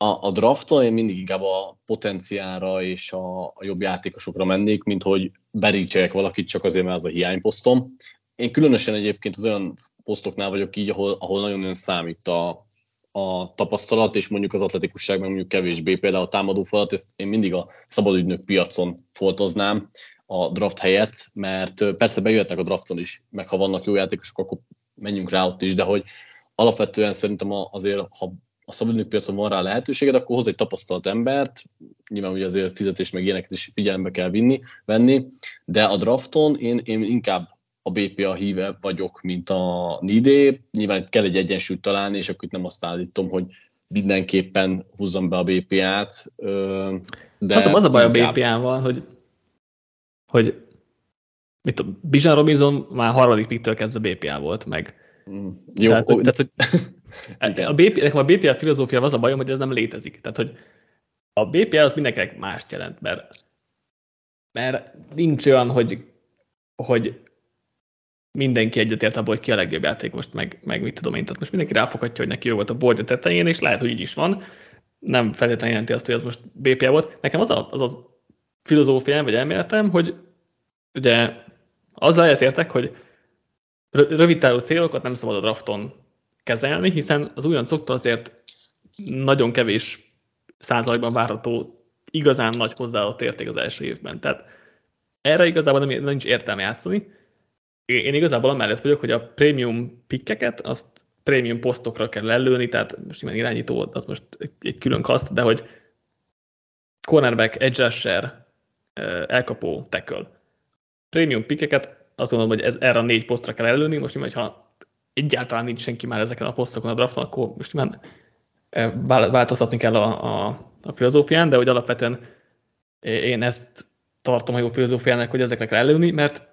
a drafton én mindig inkább a potenciálra és a jobb játékosokra mennék, mint hogy berítseljek valakit csak azért, mert az a hiányposztom. Én különösen egyébként az olyan posztoknál vagyok így, ahol nagyon számít a tapasztalat, és mondjuk az atletikusság, meg mondjuk kevésbé, például a támadófalat, ezt én mindig a szabadügynök piacon foltoznám a draft helyett, mert persze bejöhetnek a drafton is, meg ha vannak jó játékosok, akkor menjünk rá ott is, de hogy alapvetően szerintem azért, ha a szabadügynök piacon van rá lehetőséged, akkor hoz egy tapasztalt embert, nyilván ugye azért fizetést meg ilyeneket is figyelembe kell venni, de a drafton én inkább a BPA híve vagyok, mint a NIDE. Nyilván itt kell egy egyensúlyt találni, és akkor itt nem azt állítom, hogy mindenképpen húzzam be a BPA-t. De az a baj inkább... a BPA-val, hogy Bijan Robinson már harmadik picktől kezdve BPA volt meg. Jó. A BPA filozófiával az a bajom, hogy ez nem létezik. Tehát, hogy a BPA az mindenkinek mást jelent, mert nincs olyan, hogy mindenki egyetért abból, hogy ki a legjobb játékos, meg mit tudom én. Tehát most mindenki ráfoghatja, hogy neki jó volt a board tetején, és lehet, hogy így is van. Nem feltétlenül jelenti azt, hogy ez most BPA volt. Nekem az filozófiám, vagy elméletem, hogy ugye azzal egyetértek, hogy rövidtávú célokat nem szabad a drafton kezelni, hiszen az újoncoktól azért nagyon kevés százalékban várható igazán nagy hozzáadott érték az első évben. Tehát erre igazából nincs értelme játszani. Én igazából amellett vagyok, hogy a prémium pikkeket azt prémium posztokra kell lelőni, tehát most ilyen irányító, az most egy külön kaszt, de hogy cornerback, edge rusher, elkapó, tackle. Prémium pikkeket azt gondolom, hogy erre a 4 posztra kell lelőni, most nyilván, ha egyáltalán nincs senki már ezeken a posztokon a drafton, akkor most nyilván változtatni kell a filozófián, de hogy alapvetően én ezt tartom a jó filozófiának, hogy ezekre kell lelőni, mert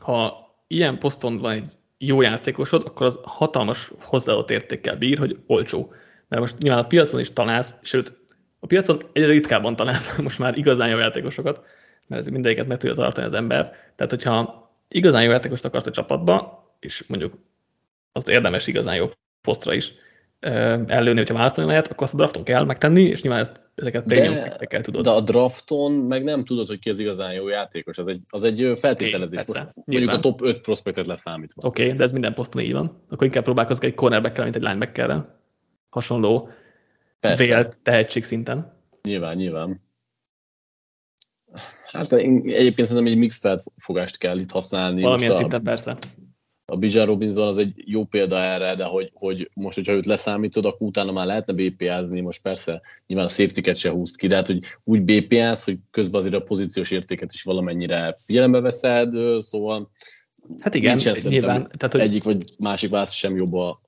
ha ilyen poszton van egy jó játékosod, akkor az hatalmas hozzáadott értékkel bír, hogy olcsó. Mert most nyilván a piacon is találsz, sőt, a piacon egyre ritkábban találsz most már igazán jó játékosokat, mert ez mindegyiket meg tudja tartani az ember. Tehát, hogyha igazán jó játékost akarsz a csapatba, és mondjuk azt érdemes igazán jó posztra is ellőni, hogyha választani lehet, akkor azt a drafton kell megtenni, és nyilván ezeket premium-eket kell tudod. De a drafton meg nem tudod, hogy ki az igazán jó játékos, az egy feltételezés. Okay, most mondjuk nyilván a top 5 prospektet leszámítva. Oké, de ez minden poszton így van. Akkor inkább próbálkozok egy cornerback-kel, mint egy lineback-kel. Hasonló vélt tehetség szinten. Nyilván. Hát egyébként szerintem egy mix felfogást kell itt használni. Valamilyen szinten persze. A Bijan Robinson az egy jó példa erre, de hogy most, hogyha őt leszámítod, akkor utána már lehetne BPA-zni, most persze nyilván a safety-ket se húzt ki, de hát, hogy úgy BPA-sz, hogy közben azért a pozíciós értéket is valamennyire figyelembe veszed, szóval hát igen, nyilván. Tehát, egyik vagy másik válasz sem jobb a...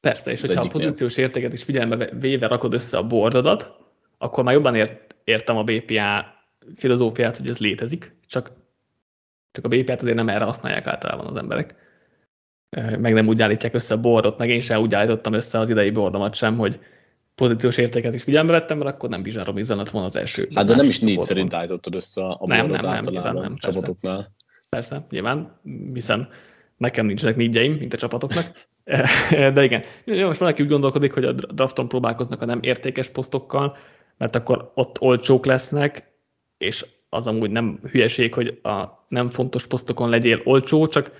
Persze, és hogyha a pozíciós értéket is figyelembe véve rakod össze a bordodat, akkor már jobban értem a BPA filozófiát, hogy ez létezik, csak a BPA-t azért nem erre használják általában az emberek. Meg nem úgy állítják össze a boardot, meg én sem úgy állítottam össze az idei boardomat sem, hogy pozíciós értéket is figyelembe vettem, mert akkor nem bizsárom izzalat van az első. Hát de nem is négyszer állítottad össze a bordat általában a csapatoknál. Persze, nyilván, hiszen nekem nincsenek néggyeim, mint a csapatoknak. De igen, most valaki úgy gondolkodik, hogy a drafton próbálkoznak a nem értékes posztokkal, mert akkor ott olcsók lesznek, és az amúgy nem hülyeség, hogy a nem fontos posztokon legyél olcsó, csak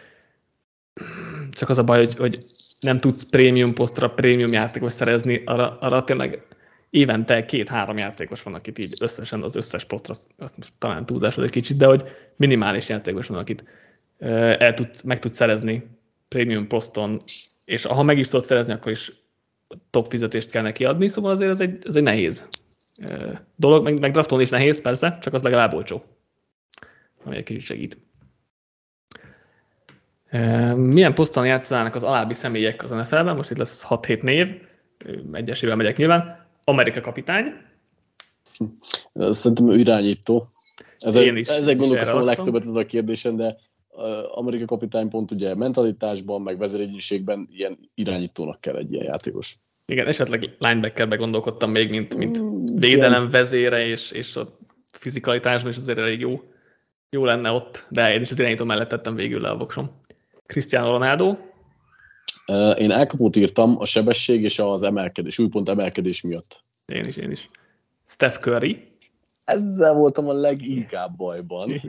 az a baj, hogy nem tudsz prémium posztra prémium játékos szerezni, arra tényleg évente 2-3 játékos van, akit így összesen az összes posztra, azt most talán túlzásod egy kicsit, de hogy minimális játékos van, akit meg tudsz szerezni prémium poszton, és ha meg is tudod szerezni, akkor is top fizetést kell neki adni, szóval azért ez egy nehéz dolog, meg drafton is nehéz, persze, csak az legalább olcsó, ami egy kicsit segít. Milyen poszton játszanának az alábbi személyek az NFL-ben? Most itt lesz 6-7 név, egyesével megyek nyilván. Amerika kapitány. Szerintem irányító. Ezek gondolkoztam a legtöbbet ez a kérdésen, de Amerika kapitány pont ugye mentalitásban, meg vezéregyéniségben ilyen irányítónak kell egy ilyen játékos. Igen, esetleg linebackerbe gondolkodtam még, mint védelem vezére, és a fizikalitásban is azért elég jó lenne ott, de én is az irányító mellett tettem végül le a voksom. Cristiano Ronaldo. Én elkapót írtam a sebesség és az emelkedés, újpont emelkedés miatt. Én is. Steph Curry. Ezzel voltam a leginkább bajban,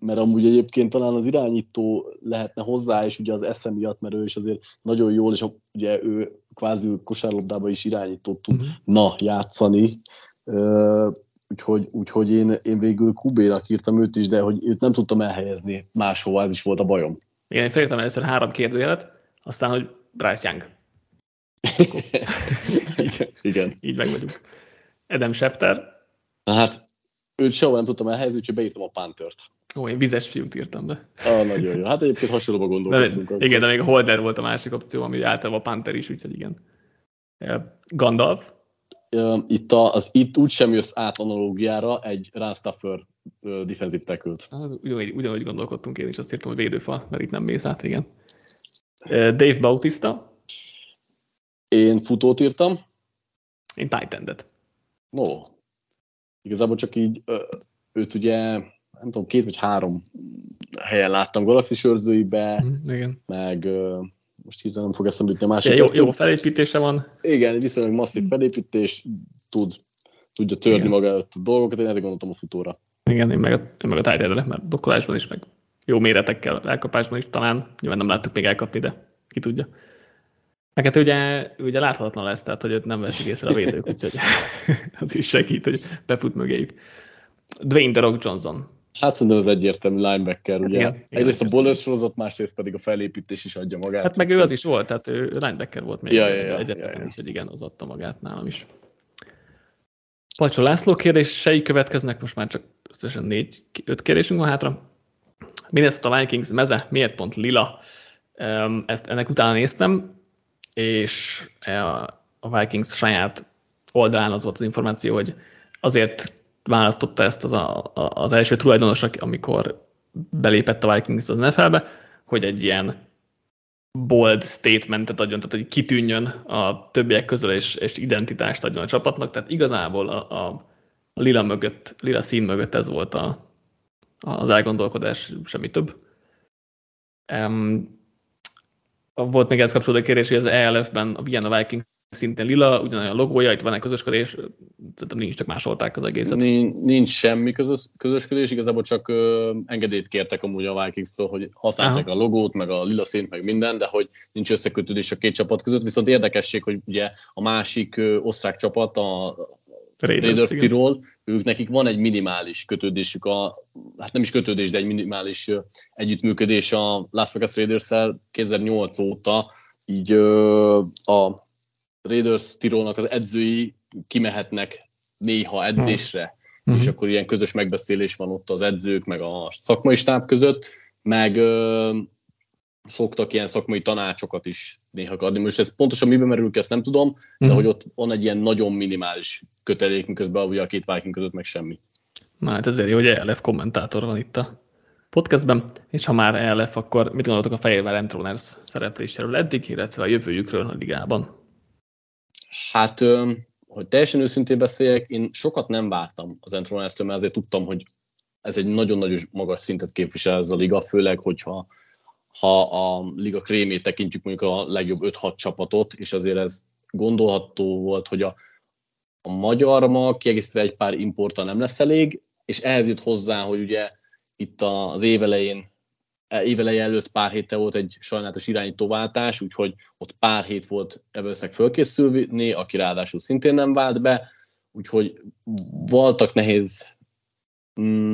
mert amúgy egyébként talán az irányító lehetne hozzá, és ugye az esze miatt, mert ő is azért nagyon jól, és ugye ő kvázi kosárlabdában is irányítót tudna játszani, úgyhogy én végül QB-nak írtam őt is, de hogy őt nem tudtam elhelyezni máshova, ez is volt a bajom. Igen, én felírtam először 3 kérdőjelet, aztán, hogy Bryce Young. Igen. Így meg vagyunk. Adam Schefter. Hát, őt sehova nem tudtam elhelyezni, úgyhogy beírtam a Panthert. Ó, én vizes fiút írtam be. Nagyon jó. Hát egyébként hasonlóban gondolkoztunk. Igen, de még a Holder volt a másik opció, ami általában a Panther is, úgyhogy igen. Gandalf. Itt úgy sem jössz át analógiára egy Ryan Stafford defensive tackle-t. Ugyanúgy gondolkodtunk, én is azt írtam, hogy védőfal, mert itt nem mész át, igen. Dave Bautista. Én futót írtam. Én tight endet. No. Igazából csak így őt ugye, nem tudom, 2 vagy 3 helyen láttam galaxis őrzőibe, meg most hirtelen nem fog eszembe jutni a másik. Jó felépítése van. Igen, viszonylag masszív felépítés, tudja törni maga előtt a dolgokat, én ezért gondoltam a futóra. Igen, én meg a tight-re, mert dokkolásban is, meg jó méretekkel, elkapásban is talán, nyilván nem láttuk még elkapni, de ki tudja. Meg hát ugye láthatatlan lesz, tehát hogy őt nem veszik észre a védők, úgyhogy az is segít, hogy befut mögéjük. Dwayne The Rock Johnson. Hát szerintem az egyértelmű linebacker, ugye? Igen, egyrészt a bowler sorozat, másrészt pedig a felépítés is adja magát. Hát meg ő az is volt, tehát ő linebacker volt még. Ja. Úgyhogy igen, az adta magát nálam is. Pacsó László kérdései következnek, most már csak összesen 4-5 kérdésünk van hátra. Minnesota Vikings meze, miért pont lila? Ezt ennek utána néztem, és a Vikings saját oldalán az volt az információ, hogy azért választotta ezt az első tulajdonos, amikor belépett a Vikings az NFL-be, hogy egy ilyen bold statementet adjon, tehát hogy kitűnjön a többiek közül, és identitást adjon a csapatnak, tehát igazából a lila szín mögött ez volt az elgondolkodás, semmi több. Volt még ez kapcsolódó kérdés, hogy az ELF-ben a Vienna Vikings szintén lila, ugyanolyan a logója, itt van egy közösködés, szerintem nincs, csak másolták az egészet. Nincs semmi közösködés, igazából csak engedélyt kértek amúgy a Vikings-től, hogy használják a logót, meg a lila szint, meg minden, de hogy nincs összekötődés a két csapat között, viszont érdekesség, hogy ugye a másik osztrák csapat, a Raiders-Tirol, nekik van egy minimális kötődésük, hát nem is kötődés, de egy minimális együttműködés a Las Vegas Raiders-szel 2008 óta, így a Raiders-Tirolnak az edzői kimehetnek néha edzésre, és akkor ilyen közös megbeszélés van ott az edzők, meg a szakmai stáb között, meg szoktak ilyen szakmai tanácsokat is néha adni. Most ez pontosan miben merül ki, ezt nem tudom, de hogy ott van egy ilyen nagyon minimális kötelék, miközben ugye a két Viking között meg semmi. Na hát ezért jó, hogy ELF kommentátor van itt a podcastben, és ha már ELF, akkor mit gondoltok a Fehérvár Entroners szerepléséről eddig, illetve a jövőjükről a ligában? Hát hogy teljesen őszintén beszéljek, én sokat nem vártam az Antron Ernst-től, mert azért tudtam, hogy ez egy nagyon-nagyon magas szintet képvisel ez a liga, főleg, hogyha a liga krémét tekintjük mondjuk a legjobb 5-6 csapatot, és azért ez gondolható volt, hogy a magyar ma kiegészítve egy pár importa nem lesz elég, és ehhez jut hozzá, hogy ugye itt az éveleje előtt pár héttel volt egy sajnálatos irányítóváltás, úgyhogy ott pár hét volt Eversznek fölkészülni, aki ráadásul szintén nem vált be, úgyhogy voltak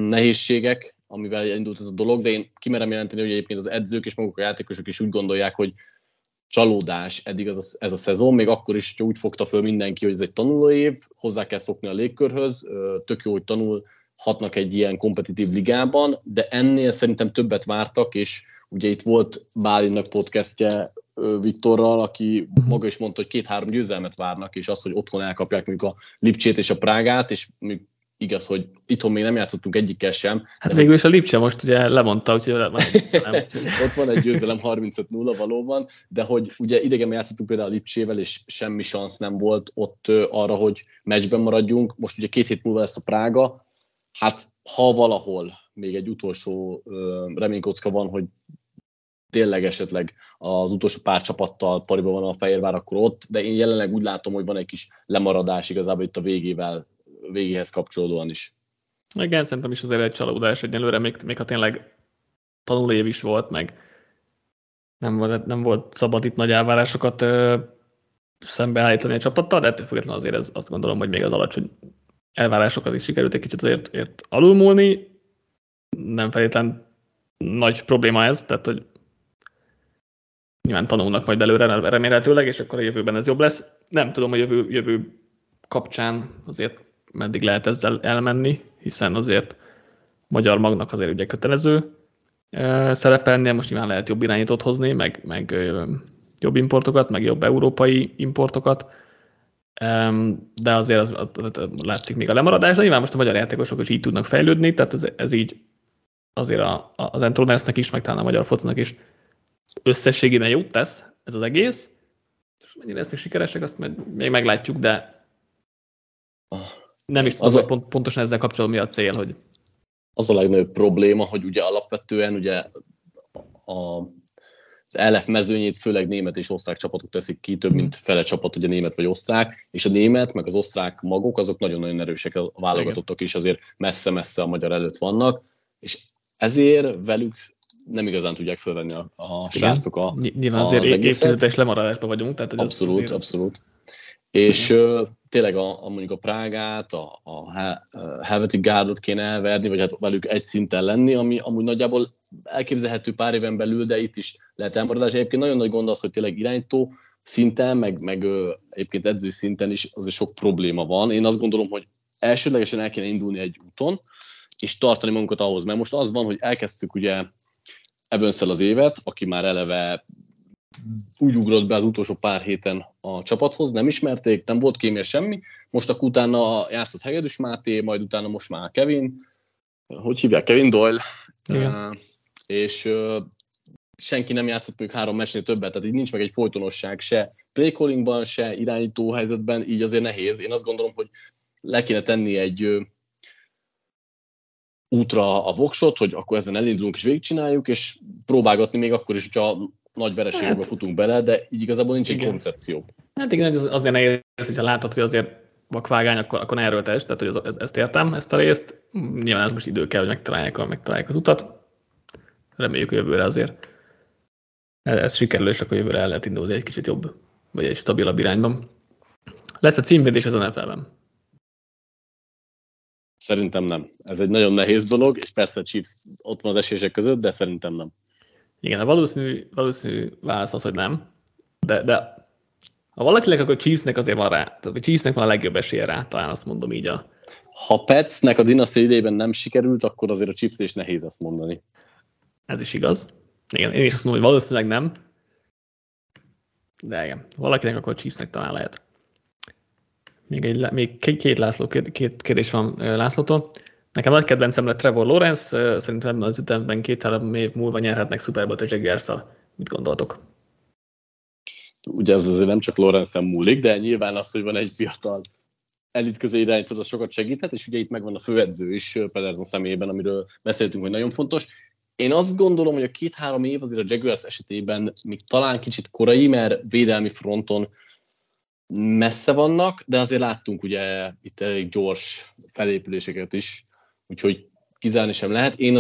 nehézségek, amivel indult ez a dolog, de én kimerem jelenteni, hogy egyébként az edzők és maguk a játékosok is úgy gondolják, hogy csalódás eddig ez a szezon, még akkor is, hogy úgy fogta föl mindenki, hogy ez egy tanuló év, hozzá kell szokni a légkörhöz, tök jó, hogy tanulhatnak egy ilyen kompetitív ligában, de ennél szerintem többet vártak, és ugye itt volt Bálintnak podcastje Viktorral, aki maga is mondta, hogy 2-3 győzelmet várnak, és azt, hogy otthon elkapják mondjuk a Lipcsét és a Prágát, és mondjuk igaz, hogy itthon még nem játszottunk egyikkel sem. Hát végül is a Lipcse most ugye lemondta, úgyhogy ott van egy győzelem 35-0 valóban, de hogy ugye idegenben játszottunk például a Lipcsével, és semmi szansz nem volt ott arra, hogy meccsben maradjunk. Most ugye 2 hét múlva lesz a Prága, hát ha valahol még egy utolsó reménykocka van, hogy tényleg esetleg az utolsó pár csapattal pariban van a Fehérvár, akkor ott, de én jelenleg úgy látom, hogy van egy kis lemaradás igazából itt a végéhez kapcsolódóan is. Igen, szerintem is azért egy csalódás egyelőre, még ha tényleg tanulév is volt, meg nem volt szabad itt nagy elvárásokat szembeállítani a csapattal, de ettől függetlenül azért azt gondolom, hogy még az alacsony elvárásokat is sikerült egy kicsit azért alulmúlni. Nem feltétlen nagy probléma ez, tehát hogy nyilván tanulnak majd előre remélhetőleg, és akkor a jövőben ez jobb lesz. Nem tudom, hogy jövő kapcsán azért meddig lehet ezzel elmenni, hiszen azért magyar magnak azért ugye kötelező szerepelnie, most nyilván lehet jobb irányítót hozni, meg jobb importokat, meg jobb európai importokat, de azért az látszik még a lemaradás, de nyilván most a magyar játékosok is így tudnak fejlődni, tehát ez így azért az Antronesznek is, meg talán a magyar focinak is összességében jót tesz ez az egész, és mennyire lesznek sikeresek, azt még meglátjuk, de nem is tudom, hogy pontosan ezzel kapcsolatban mi a cél, hogy... Az a legnagyobb probléma, hogy ugye alapvetően ugye az LF mezőnyét főleg német és osztrák csapatok teszik ki, több mint fele csapat ugye német vagy osztrák, és a német meg az osztrák magok azok nagyon-nagyon erősek, a válogatottak is azért messze-messze a magyar előtt vannak, és ezért velük nem igazán tudják fölvenni a srácok az egészet. Nyilván azért évtizedes lemaradásban vagyunk. Tehát, hogy abszolút. És tényleg mondjuk a Prágát, a Helvetic Gárdot kéne elverni, vagy hát velük egy szinten lenni, ami amúgy nagyjából elképzelhető pár éven belül, de itt is lehet elmaradás. Egyébként nagyon nagy gond az, hogy tényleg irányító szinten, meg egyébként edzői szinten is azért sok probléma van. Én azt gondolom, hogy elsődlegesen el kéne indulni egy úton, és tartani magunkat ahhoz. Mert most az van, hogy elkezdtük ugye Evanszel az évet, aki már eleve úgy ugrott be az utolsó pár héten a csapathoz, nem ismerték, nem volt kémia semmi, most akkor utána játszott Hegedűs Máté, majd utána most már Kevin Doyle, és senki nem játszott még 3 meccsnél többet, tehát így nincs meg egy folytonosság se play-callingban, se irányító helyzetben, így azért nehéz. Én azt gondolom, hogy le kéne tenni egy útra a voksot, hogy akkor ezen elindulunk és végigcsináljuk, és próbálgatni még akkor is, hogyha nagy vereségbe futunk bele, de így igazából nincs egy koncepció. Hát igen, azért nehéz, hogyha látod, hogy azért vakvágány, akkor ne erőltesd, tehát hogy ezt értem, ezt a részt. Nyilván ez most idő kell, hogy megtalálják az utat. Reméljük a jövőre azért. Ez sikerül, és akkor jövőre el lehet indulni egy kicsit jobb, vagy egy stabilabb irányban. Lesz a címvédés az NFL-ben? Szerintem nem. Ez egy nagyon nehéz dolog, és persze a Chiefs ott van az esélyesek között, de szerintem nem. Igen, a valószínű válasz az, hogy nem, de ha valakinek, akkor Chiefsnek azért van rá, tehát a Chiefsnek van a legjobb esélye rá, talán azt mondom így a... Ha Petsnek a dinasztia idejében nem sikerült, akkor azért a Chiefsnek is nehéz azt mondani. Ez is igaz. Igen, én is azt mondom, hogy valószínűleg nem, de igen, valakinek, akkor a Chiefsnek talán lehet. Még két kérdés van Lászlótól. Nekem nagy kedvencem lett Trevor Lawrence, szerintem ebben az ütemben 2-3 év múlva nyerhetnek Super Bowl-t a Jaguarsszal. Mit gondoltok? Ugye ez azért nem csak Lawrence-en múlik, de nyilván az, hogy van egy fiatal elit közé irányítod, az sokat segíthet, és ugye itt megvan a főedző is Pedersen személyében, amiről beszéltünk, hogy nagyon fontos. Én azt gondolom, hogy a 2-3 év azért a Jaguars esetében még talán kicsit korai, mert védelmi fronton messze vannak, de azért láttunk ugye itt elég gyors felépüléseket is, úgyhogy kizárni sem lehet. Én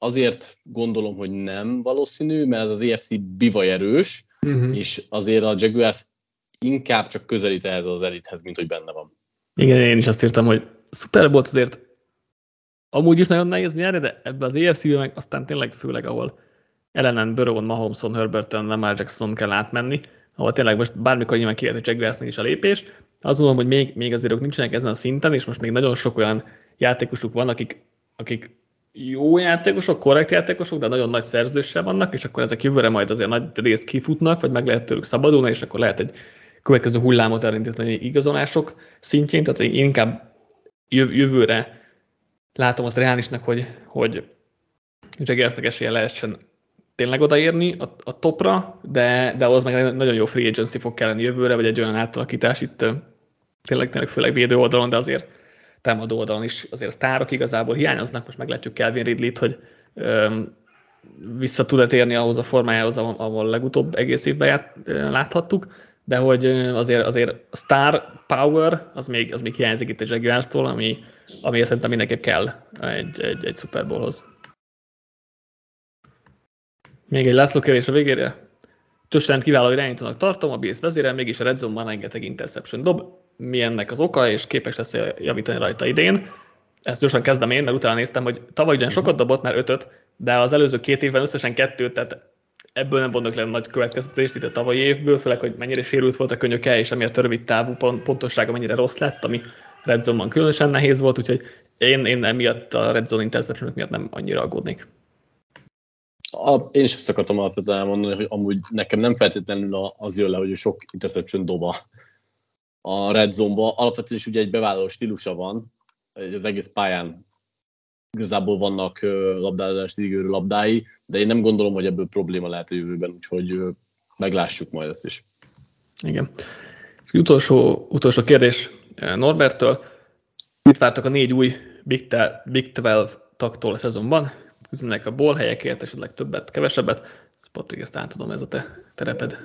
azért gondolom, hogy nem valószínű, mert ez az EFC bivaj erős, és azért a Jaguars inkább csak közelít ehhez az elithez, mint hogy benne van. Igen, én is azt írtam, hogy Super Bowl azért amúgy is nagyon nehéz nyerni, de ebbe az EFC-be meg aztán tényleg főleg, ahol Ellenen, Burrown, Mahomeson, Herberton, Lamar Jackson kell átmenni, ahol tényleg most bármikor nyilván kiért, hogy Jaguarsnak is a lépés. Azt mondom, hogy még azért ők nincsenek ezen a szinten, és most még nagyon sok olyan játékosuk van, akik jó játékosok, korrekt játékosok, de nagyon nagy szerződéssel vannak, és akkor ezek jövőre majd azért nagy részt kifutnak, vagy meg lehet tőlük szabadulni, és akkor lehet egy következő hullámot elindítani igazolások szintjén. Tehát én inkább jövőre látom azt reálisnak, hogy Jaguarsnak esélye lehessen tényleg odaérni a topra, de az meg nagyon jó free agency fog kelleni jövőre, vagy egy olyan átalakítás itt tényleg főleg védő oldalon, de azért támadó oldalon is azért a sztárok igazából hiányoznak, most meglátjuk Calvin Ridley-t, hogy vissza tud-e térni ahhoz a formájához, ahol legutóbb egész évben láthattuk, de hogy azért a star power az még hiányzik itt a Jaguarstól, ami szerintem mindenképp kell egy Super Bowlhoz. Még egy László kérdés a végére. Csösrend kiváló irányítónak tartom, a Bills vezére, mégis a redzone-ban rengeteg interception dob. Mi ennek az oka, és képes lesz javítani rajta idén? Ezt gyorsan kezdem én, mert utána néztem, hogy tavaly ugyan sokat dobott, már 5-öt, de az előző 2 évben összesen 2, tehát ebből nem vonnak le nagy következtetést itt a tavalyi évből, főleg, hogy mennyire sérült volt a könyöke, és amiért a rövid távú pontossága mennyire rossz lett, ami redzone-ban különösen nehéz volt, úgyhogy én emiatt a redzone interception-ök miatt nem annyira aggódnék. Én is azt akartam alapvetően elmondani, hogy amúgy nekem nem feltétlenül az jön le, hogy sok interception doba a red zone-ba. Alapvetően is ugye egy bevállaló stílusa van, az egész pályán igazából vannak labdázási ígérő labdái, de én nem gondolom, hogy ebből probléma lehet a jövőben, úgyhogy meglássuk majd ezt is. Igen. Utolsó kérdés Norberttől. Mit vártak a 4 új Big 12 tagtól a szezonban? Küzdenek a bowl helyekért, esetleg többet, kevesebbet. Patrik, ezt átadom, ez a te tereped.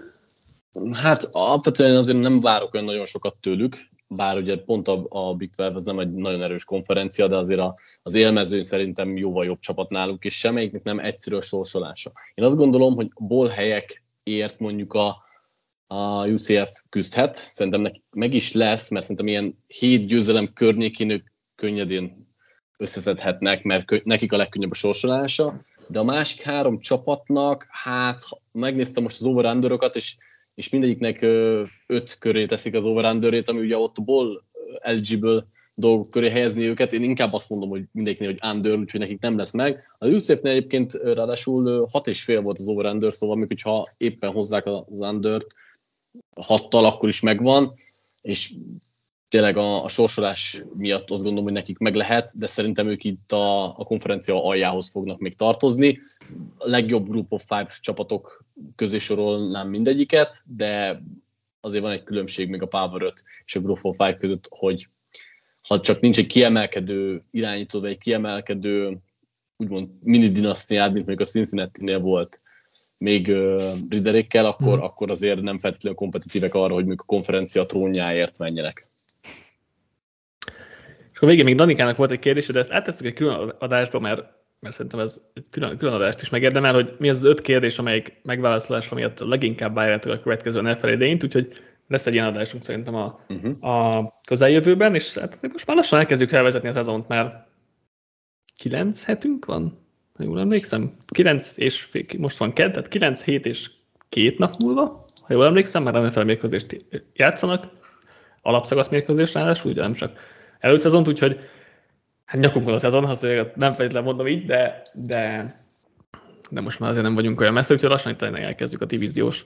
Hát alapvetően azért nem várok olyan nagyon sokat tőlük, bár ugye pont a Big 12 ez nem egy nagyon erős konferencia, de azért az élmezőn szerintem jóval jobb csapat náluk, és semmelyiknek nem egyszerű a sorsolása. Én azt gondolom, hogy bowl helyekért mondjuk a UCF küzdhet, szerintem meg is lesz, mert szerintem ilyen 7 győzelem környékén ők könnyedén összeszedhetnek, mert nekik a legkönnyebb a sorsolása, de a másik 3 csapatnak, hát megnéztem most az over-underokat, és mindegyiknek 5 köré teszik az over-underét, ami ugye ott bowl eligible dolgok köré helyezni őket, én inkább azt mondom, hogy mindegyiknél, hogy under, úgyhogy nekik nem lesz meg. A UCF-nél egyébként ráadásul 6,5 volt az over-under, szóval még hogyha éppen hozzák az undert 6-tal, akkor is megvan, és tényleg a sorsolás miatt azt gondolom, hogy nekik meg lehet, de szerintem ők itt a konferencia aljához fognak még tartozni. A legjobb Group of 5 csapatok közé sorolnám mindegyiket, de azért van egy különbség még a Power 5 és a Group of 5 között, hogy ha csak nincs egy kiemelkedő irányító, vagy egy kiemelkedő úgymond mini-dinasztiád, mint mondjuk a Cincinnati-nél volt még Riderékkel, akkor azért nem feltétlenül kompetitívek arra, hogy mondjuk a konferencia trónjáért menjenek. És akkor végén még Danikának volt egy kérdés, de ezt áttesztük egy külön adásba, mert szerintem ez egy külön adást is megérdemel, hogy mi az az 5 kérdés, amelyik megválaszolása miatt leginkább várjátok a következő NFL idején, úgyhogy lesz egy ilyen adásunk szerintem a közeljövőben, és hát most már lassan elkezdjük felvezetni a szezont, mert 9 hetünk van, ha jól emlékszem, 9 és most van kedd, tehát 9 hét és 2 nap múlva, ha jól emlékszem, már NFL mérkőzést játszanak, alapszakasz mérkőzés ráadásul, ugye nem csak előszezont, úgyhogy hát nyakunkon a szezon, azt nem feltétlenül mondom így, de most már azért nem vagyunk olyan messze, úgyhogy lassan itt elkezdjük a divíziós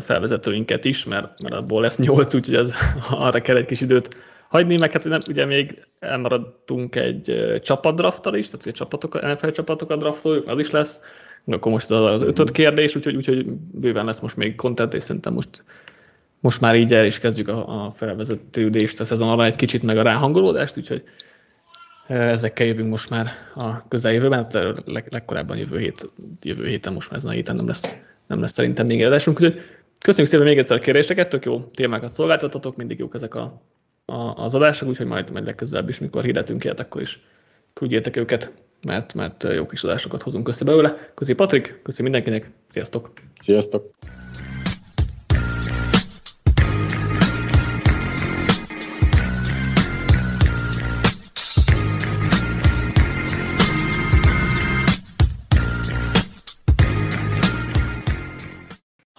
felvezetőinket is, mert abból lesz 8, úgyhogy arra kell egy kis időt hagyni, meg hát ugye még elmaradtunk egy csapatdrafttal is, tehát NFL csapatokat draftoljuk, az is lesz, akkor most az 5 kérdés, úgyhogy bőven lesz most még content, és szerintem most most már így el is kezdjük a felvezetődést, a szezon arra egy kicsit meg a ráhangolódást, úgyhogy ezekkel jövünk most már a közeljövőben, legkorábban jövő héten, most már ezen a héten nem lesz szerintem még adásunk. Úgyhogy köszönjük szépen még egyszer a kérdéseket, tök jó témákat szolgáltattatok, mindig jók ezek az adások, úgyhogy majd legközelebb is, mikor hirdetünk ilyet, akkor is küldjétek őket, mert jó kis adásokat hozunk össze belőle. Köszi Patrik, köszi mindenkinek, sziasztok! Sziasztok!